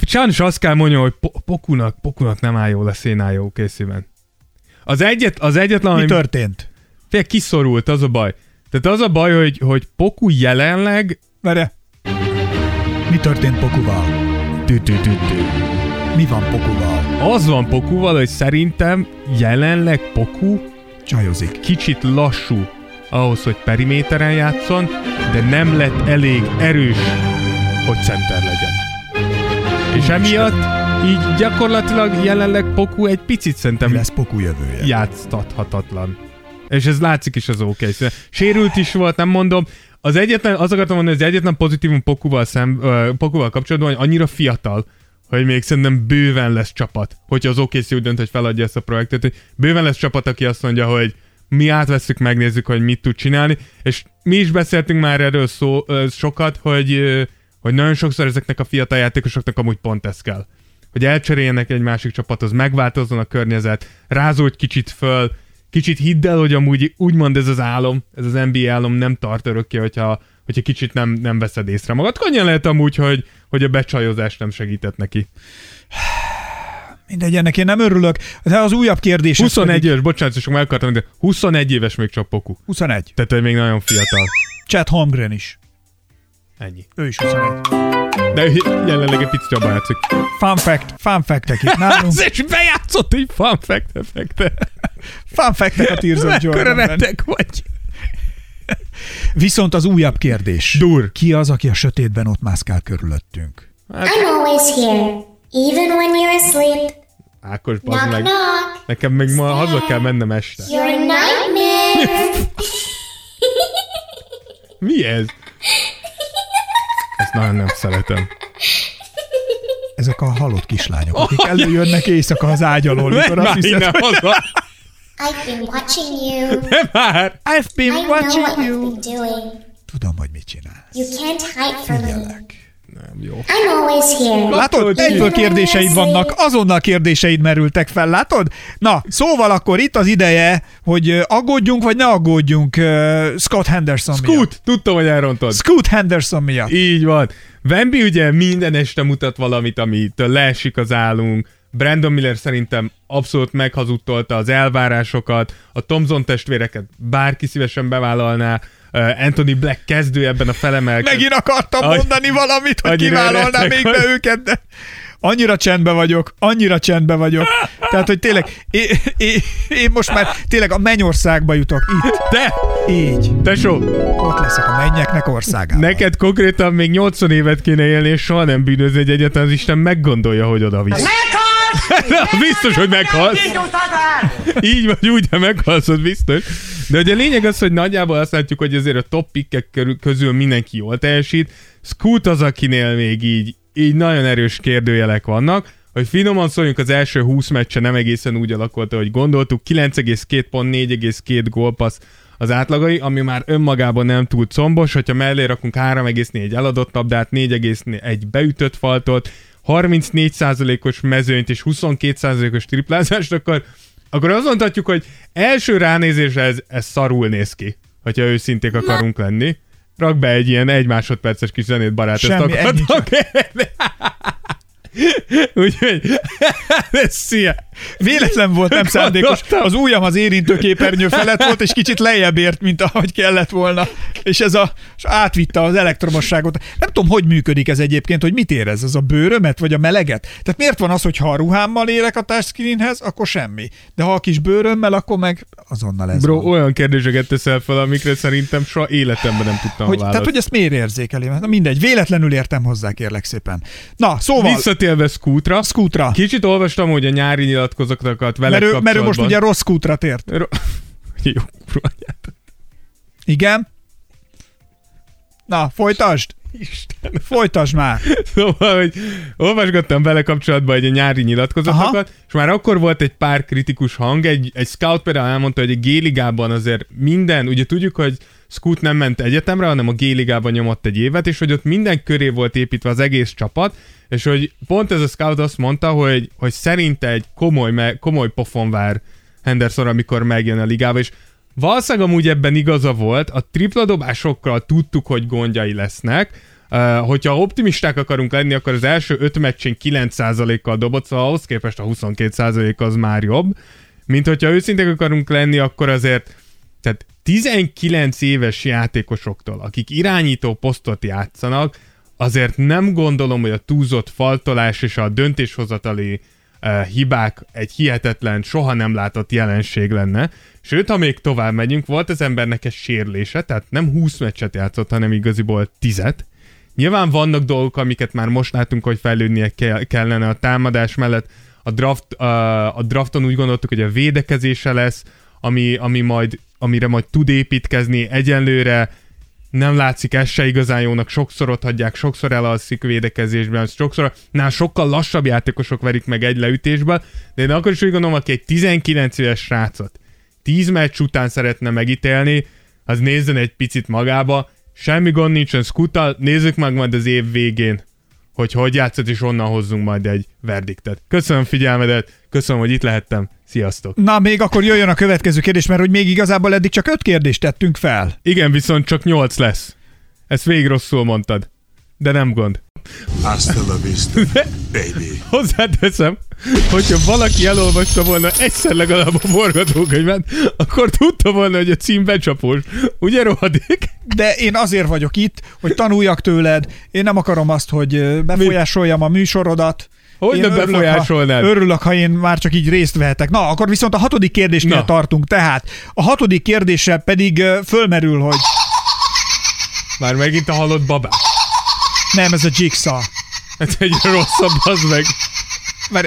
sajnos azt kell mondjam, hogy Pokunak nem áll jól a szénája OKC-ben. Az egyetlen... Mi történt? Fél kiszorult, az a baj. Tehát az a baj, hogy Poku jelenleg... Vere. Mi történt Pokuval? Mi van Pokuval? Az van Pokuval, hogy szerintem jelenleg Poku... Csajozik. Kicsit lassú ahhoz, hogy periméteren játszon, de nem lett elég erős, hogy center legyen. És emiatt így gyakorlatilag jelenleg Poku egy picit szerintem lesz Poku jövője. Játsztathatatlan. És ez látszik is az OKC. Sérült is volt, nem mondom. Azt akartam mondani, hogy az egyetlen pozitívum Pokuval kapcsolatban, hogy annyira fiatal, hogy még szerintem bőven lesz csapat. Hogyha az OKC úgy dönt, hogy feladja ezt a projektet, hogy bőven lesz csapat, aki azt mondja, hogy mi átveszük, megnézzük, hogy mit tud csinálni, és mi is beszéltünk már erről sokat, hogy nagyon sokszor ezeknek a fiatal játékosoknak amúgy pont ez kell. Hogy elcseréljenek egy másik csapathoz, megváltozzon a környezet, rázódj kicsit föl, kicsit hidd el, hogy amúgy úgymond ez az álom, ez az NBA álom nem tart örökké, hogyha kicsit nem veszed észre magad. Könnyen lehet amúgy, hogy a becsajozás nem segített neki. Mindegy, ennek én nem örülök. De az újabb kérdés... 21 éves, bocsánat, meg akartam, de 21 éves még csak Poku. 21. Tehát még nagyon fiatal. Chet Holmgren is. Ennyi. Ő is 21. De ő jelenleg egy picit jobban játszik. Fun fact-ek itt nálunk. És bejátszott egy fun fact-ek. Fun fact-ek a Tears of Jordan. Mekkora vagy. Viszont az újabb kérdés. Dur. Ki az, aki a sötétben ott mászkál körülöttünk? I'm always here. Even when you're asleep. Ákos, bazd meg. Nekem még ma haza kell mennem este. You're a nightmare. Mi ez? Ezt nagyon nem szeretem. Ezek a halott kislányok, akik előjönnek éjszaka az ágy alól, mikor azt hiszed, hogy... I've been watching you. I've been watching you. I've been doing. Tudom, hogy mit csinálsz. You can't hide from me. Figyellek. Nem jó. I'm always here. Látod, egyből kérdéseid vannak, azonnal kérdéseid merültek fel, látod? Na, szóval akkor itt az ideje, hogy aggódjunk, vagy ne aggódjunk Scott Henderson miatt. Scoot, tudtam, hogy elrontod. Scoot Henderson miatt. Így van. Wemby ugye minden este mutat valamit, amitől leesik az állunk. Brandon Miller szerintem abszolút meghazudtolta az elvárásokat, a Thompson testvéreket bárki szívesen bevállalná, Anthony Black kezdő ebben a felemelkedő. Megint akartam mondani valamit, hogy kivállalnám még be őket, de annyira csendben vagyok. Tehát, hogy tényleg, én most már tényleg a mennyországba jutok itt. Te! Így. Tesó! Ott leszek a mennyeknek országában. Neked konkrétan még 80 évet kéne élni, és soha nem bűnözni, hogy egyáltalán az Isten meggondolja, hogy oda visz. Biztos, hogy meghalsz. Így vagy úgy, ha meghalszod, biztos. De ugye a lényeg az, hogy nagyjából azt látjuk, hogy azért a top pickek közül mindenki jól teljesít. Scoot az, akinél még így nagyon erős kérdőjelek vannak. Hogy finoman szóljunk, az első 20 meccse nem egészen úgy alakult, ahogy gondoltuk. 9,2 pont, 4,2 gólpassz az átlagai, ami már önmagában nem túl combos. Hogyha mellé rakunk 3,4 eladott labdát, 4,1 beütött faltot, 34%-os mezőnyt és 22%-os triplázást, akkor azt mondhatjuk, hogy első ránézésre ez szarul néz ki, hogyha őszinték akarunk lenni. Rak be egy ilyen egy másodperces kis zenét, barát. Semmi, ennyi csak. Úgyhogy, szia! Véletlen volt, nem szándékos. Az ujjam az érintőképernyő felett volt, és kicsit lejjebb ért, mint ahogy kellett volna. És ez átvitte az elektromosságot. Nem tudom, hogy működik ez egyébként, hogy mit érez ez, a bőrömet, vagy a meleget? Tehát miért van az, hogy ha a ruhámmal érek a touchscreenhez, akkor semmi. De ha a kis bőrömmel, akkor meg azonnal ez. Bro, van. Olyan kérdéseket teszel fel, amikre szerintem soha életemben nem tudtam válaszolni. Tehát, hogy ezt miért érzékeli? Na mindegy, véletlenül értem hozzá, kérlek szépen. Na, szóval... Visszatérve Scootra. Kicsit olvastam, hogy a nyári nyilatkozatokat vele kapcsolatban. Mert ő most ugye rossz Scootra tért. Jó, kurványát. Igen? Na, folytasd! Isten. Folytasd már! Szóval, hogy olvasgattam vele kapcsolatban egy nyári nyilatkozatokat, és már akkor volt egy pár kritikus hang. Egy scout például elmondta, hogy a G-ligában azért minden, ugye tudjuk, hogy Scoot nem ment egyetemre, hanem a G-ligában nyomott egy évet, és hogy ott minden köré volt építve az egész csapat, és hogy pont ez a scout azt mondta, hogy szerinte egy komoly pofon vár Henderson, amikor megjön a ligába, és valószínűleg amúgy ebben igaza volt, a tripladobásokkal tudtuk, hogy gondjai lesznek, hogyha optimisták akarunk lenni, akkor az első 5 meccsén 9%-kal dobott, szóval ahhoz képest a 22% az már jobb, mint hogyha őszinték akarunk lenni, akkor azért tehát 19 éves játékosoktól, akik irányító posztot játszanak, azért nem gondolom, hogy a túlzott faltolás és a döntéshozatali hibák egy hihetetlen, soha nem látott jelenség lenne. Sőt, ha még tovább megyünk, volt az embernek egy sérülése, tehát nem 20 meccset játszott, hanem igaziból 10-et. Nyilván vannak dolgok, amiket már most látunk, hogy fejlődnie kellene a támadás mellett. A drafton úgy gondoltuk, hogy a védekezése lesz, amire majd tud építkezni. Egyenlőre nem látszik ez se igazán jónak, sokszor ott hagyják, sokszor elalszik védekezésben, sokszor sokkal lassabb játékosok verik meg egy leütésben, de én akkor is úgy gondolom, aki egy 19 éves srácot 10 meccs után szeretne megítélni, az nézzen egy picit magába, semmi gond nincsen Scoottal, nézzük meg majd az év végén, hogy játszott, és onnan hozzunk majd egy verdiktet. Köszönöm figyelmedet, köszönöm, hogy itt lehettem. Sziasztok! Na, még akkor jöjjön a következő kérdés, mert hogy még igazából eddig csak 5 kérdést tettünk fel. Igen, viszont csak 8 lesz. Ezt végig rosszul mondtad. De nem gond. Hasta la vista, baby. Hozzáteszem, hogyha valaki elolvasta volna egyszer legalább a forgatókönyvet, akkor tudta volna, hogy a cím becsapós. Ugye rohadék? De én azért vagyok itt, hogy tanuljak tőled. Én nem akarom azt, hogy befolyásoljam a műsorodat. Hogy nem befolyásolnád? Örülök, ha én már csak így részt vehetek. Na, akkor viszont a 6. kérdésnél tartunk. Tehát a 6. kérdéssel pedig fölmerül, hogy... Már megint a halott babák. Nem, ez a Jigsaw. Ez egy rosszabb, az meg. Már...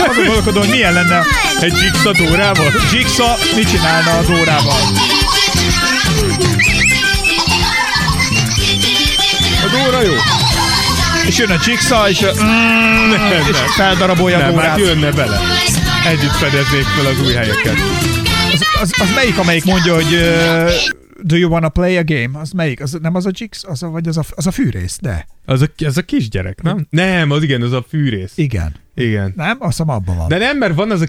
Azon gondolkodom, hogy milyen lenne egy Jigsaw órával. Jigsaw mit csinálna az órával? Az óra jó. És jön a Jigsaw, és feldarabolja az órát. Nem, jönne bele. Együtt fedeznék fel az új helyeket. Az melyik, amelyik mondja, hogy do you wanna play a game? Az melyik? Az, nem az a Jigsaw, az a, vagy az a fűrész, de? Az a kisgyerek, nem? Nem, az igen, az a fűrész. Igen. Igen. Nem? Azt hiszem abban van. De nem, mert van az a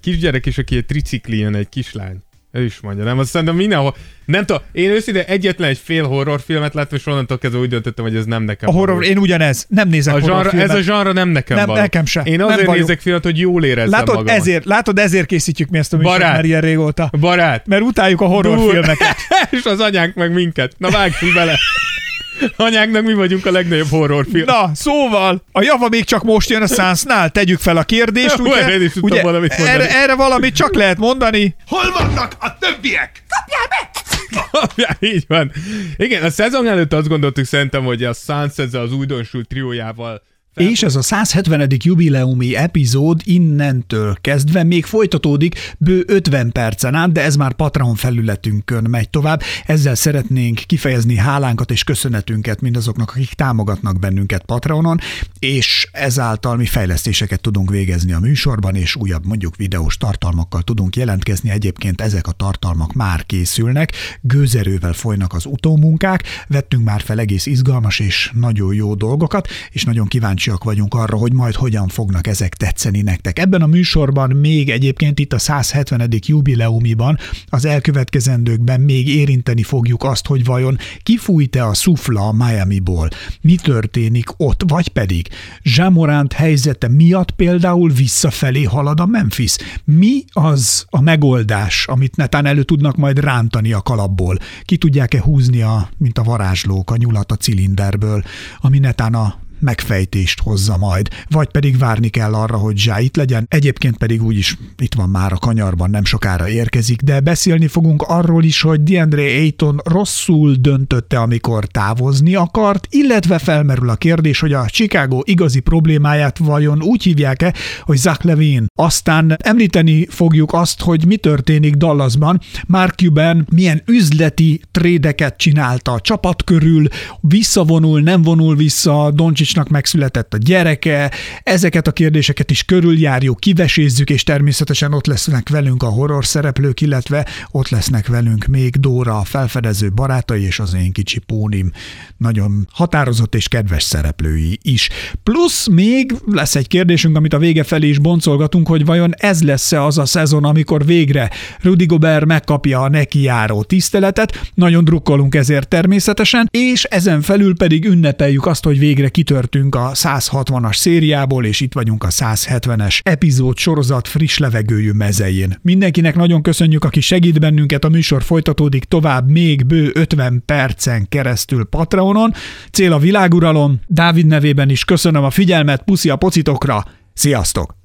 kisgyerek is, aki egy triciklin, egy kislány. Ő is mondja, nem? Azt szerintem mindenhol... Nem tudom, én őszintén egyetlen egy fél horrorfilmet láttam, és onnantól kezdve úgy döntöttem, hogy ez nem nekem. A horror, én ugyanez. Nem nézek horrorfilmet. Ez a zsanra nem nekem nem, való. Nekem se. Én azért nézek filmet, hogy jól érezzem magam. Látod, ezért készítjük mi ezt a műsort, mert ilyen régóta. Barát. Mert utáljuk a horrorfilmeket. És az anyánk meg minket. Na vágjuk bele. Anyánknak mi vagyunk a legnagyobb horrorfilm. Na, szóval, a java még csak most jön a Sansnál, tegyük fel a kérdést, ja, ugye? Én is tudtam ugye, valamit mondani. Erre valamit csak lehet mondani. Hol vannak a többiek? Kapjál be! Kapjál, így van. Igen, a szezon előtt azt gondoltuk szerintem, hogy a Sans ezzel az újdonsült triójával. És ez a 170. jubileumi epizód innentől kezdve még folytatódik bő 50 percen át, de ez már Patreon felületünkön megy tovább. Ezzel szeretnénk kifejezni hálánkat és köszönetünket mindazoknak, akik támogatnak bennünket Patreonon, és ezáltal mi fejlesztéseket tudunk végezni a műsorban, és újabb mondjuk videós tartalmakkal tudunk jelentkezni. Egyébként ezek a tartalmak már készülnek, gőzerővel folynak az utómunkák, vettünk már fel egész izgalmas és nagyon jó dolgokat, és nagyon kíváncsi vagyunk arra, hogy majd hogyan fognak ezek tetszeni nektek. Ebben a műsorban még egyébként itt a 170. jubileumiban az elkövetkezendőkben még érinteni fogjuk azt, hogy vajon kifújt-e a szufla Miamiból, mi történik ott, vagy pedig Ja Morant helyzete miatt például visszafelé halad a Memphis. Mi az a megoldás, amit netán elő tudnak majd rántani a kalapból? Ki tudják-e húzni, mint a varázslók, a nyulat a cilinderből, ami netán a megfejtést hozza majd, vagy pedig várni kell arra, hogy Ja itt legyen. Egyébként pedig úgyis itt van már a kanyarban, nem sokára érkezik, de beszélni fogunk arról is, hogy DeAndre Ayton rosszul döntötte, amikor távozni akart, illetve felmerül a kérdés, hogy a Chicago igazi problémáját vajon úgy hívják-e, hogy Zach Levine. Aztán említeni fogjuk azt, hogy mi történik Dallasban, Mark Cuban milyen üzleti trédeket csinálta a csapat körül, visszavonul, nem vonul vissza, Doncic megszületett a gyereke, ezeket a kérdéseket is körüljárjuk, kivesézzük, és természetesen ott lesznek velünk a horror szereplők, illetve ott lesznek velünk még Dóra, a felfedező barátai, és az én kicsi Pónim nagyon határozott és kedves szereplői is. Plusz még lesz egy kérdésünk, amit a vége felé is boncolgatunk, hogy vajon ez lesz-e az a szezon, amikor végre Rudy Gobert megkapja a neki járó tiszteletet, nagyon drukkolunk ezért természetesen, és ezen felül pedig ünnepeljük azt, hogy végre kitört a 160-as szériából, és itt vagyunk a 170-es epizód sorozat friss levegőjű mezején. Mindenkinek nagyon köszönjük, aki segít bennünket, a műsor folytatódik tovább még bő 50 percen keresztül Patreonon. Cél a világuralom, Dávid nevében is köszönöm a figyelmet, puszi a pocitokra, sziasztok!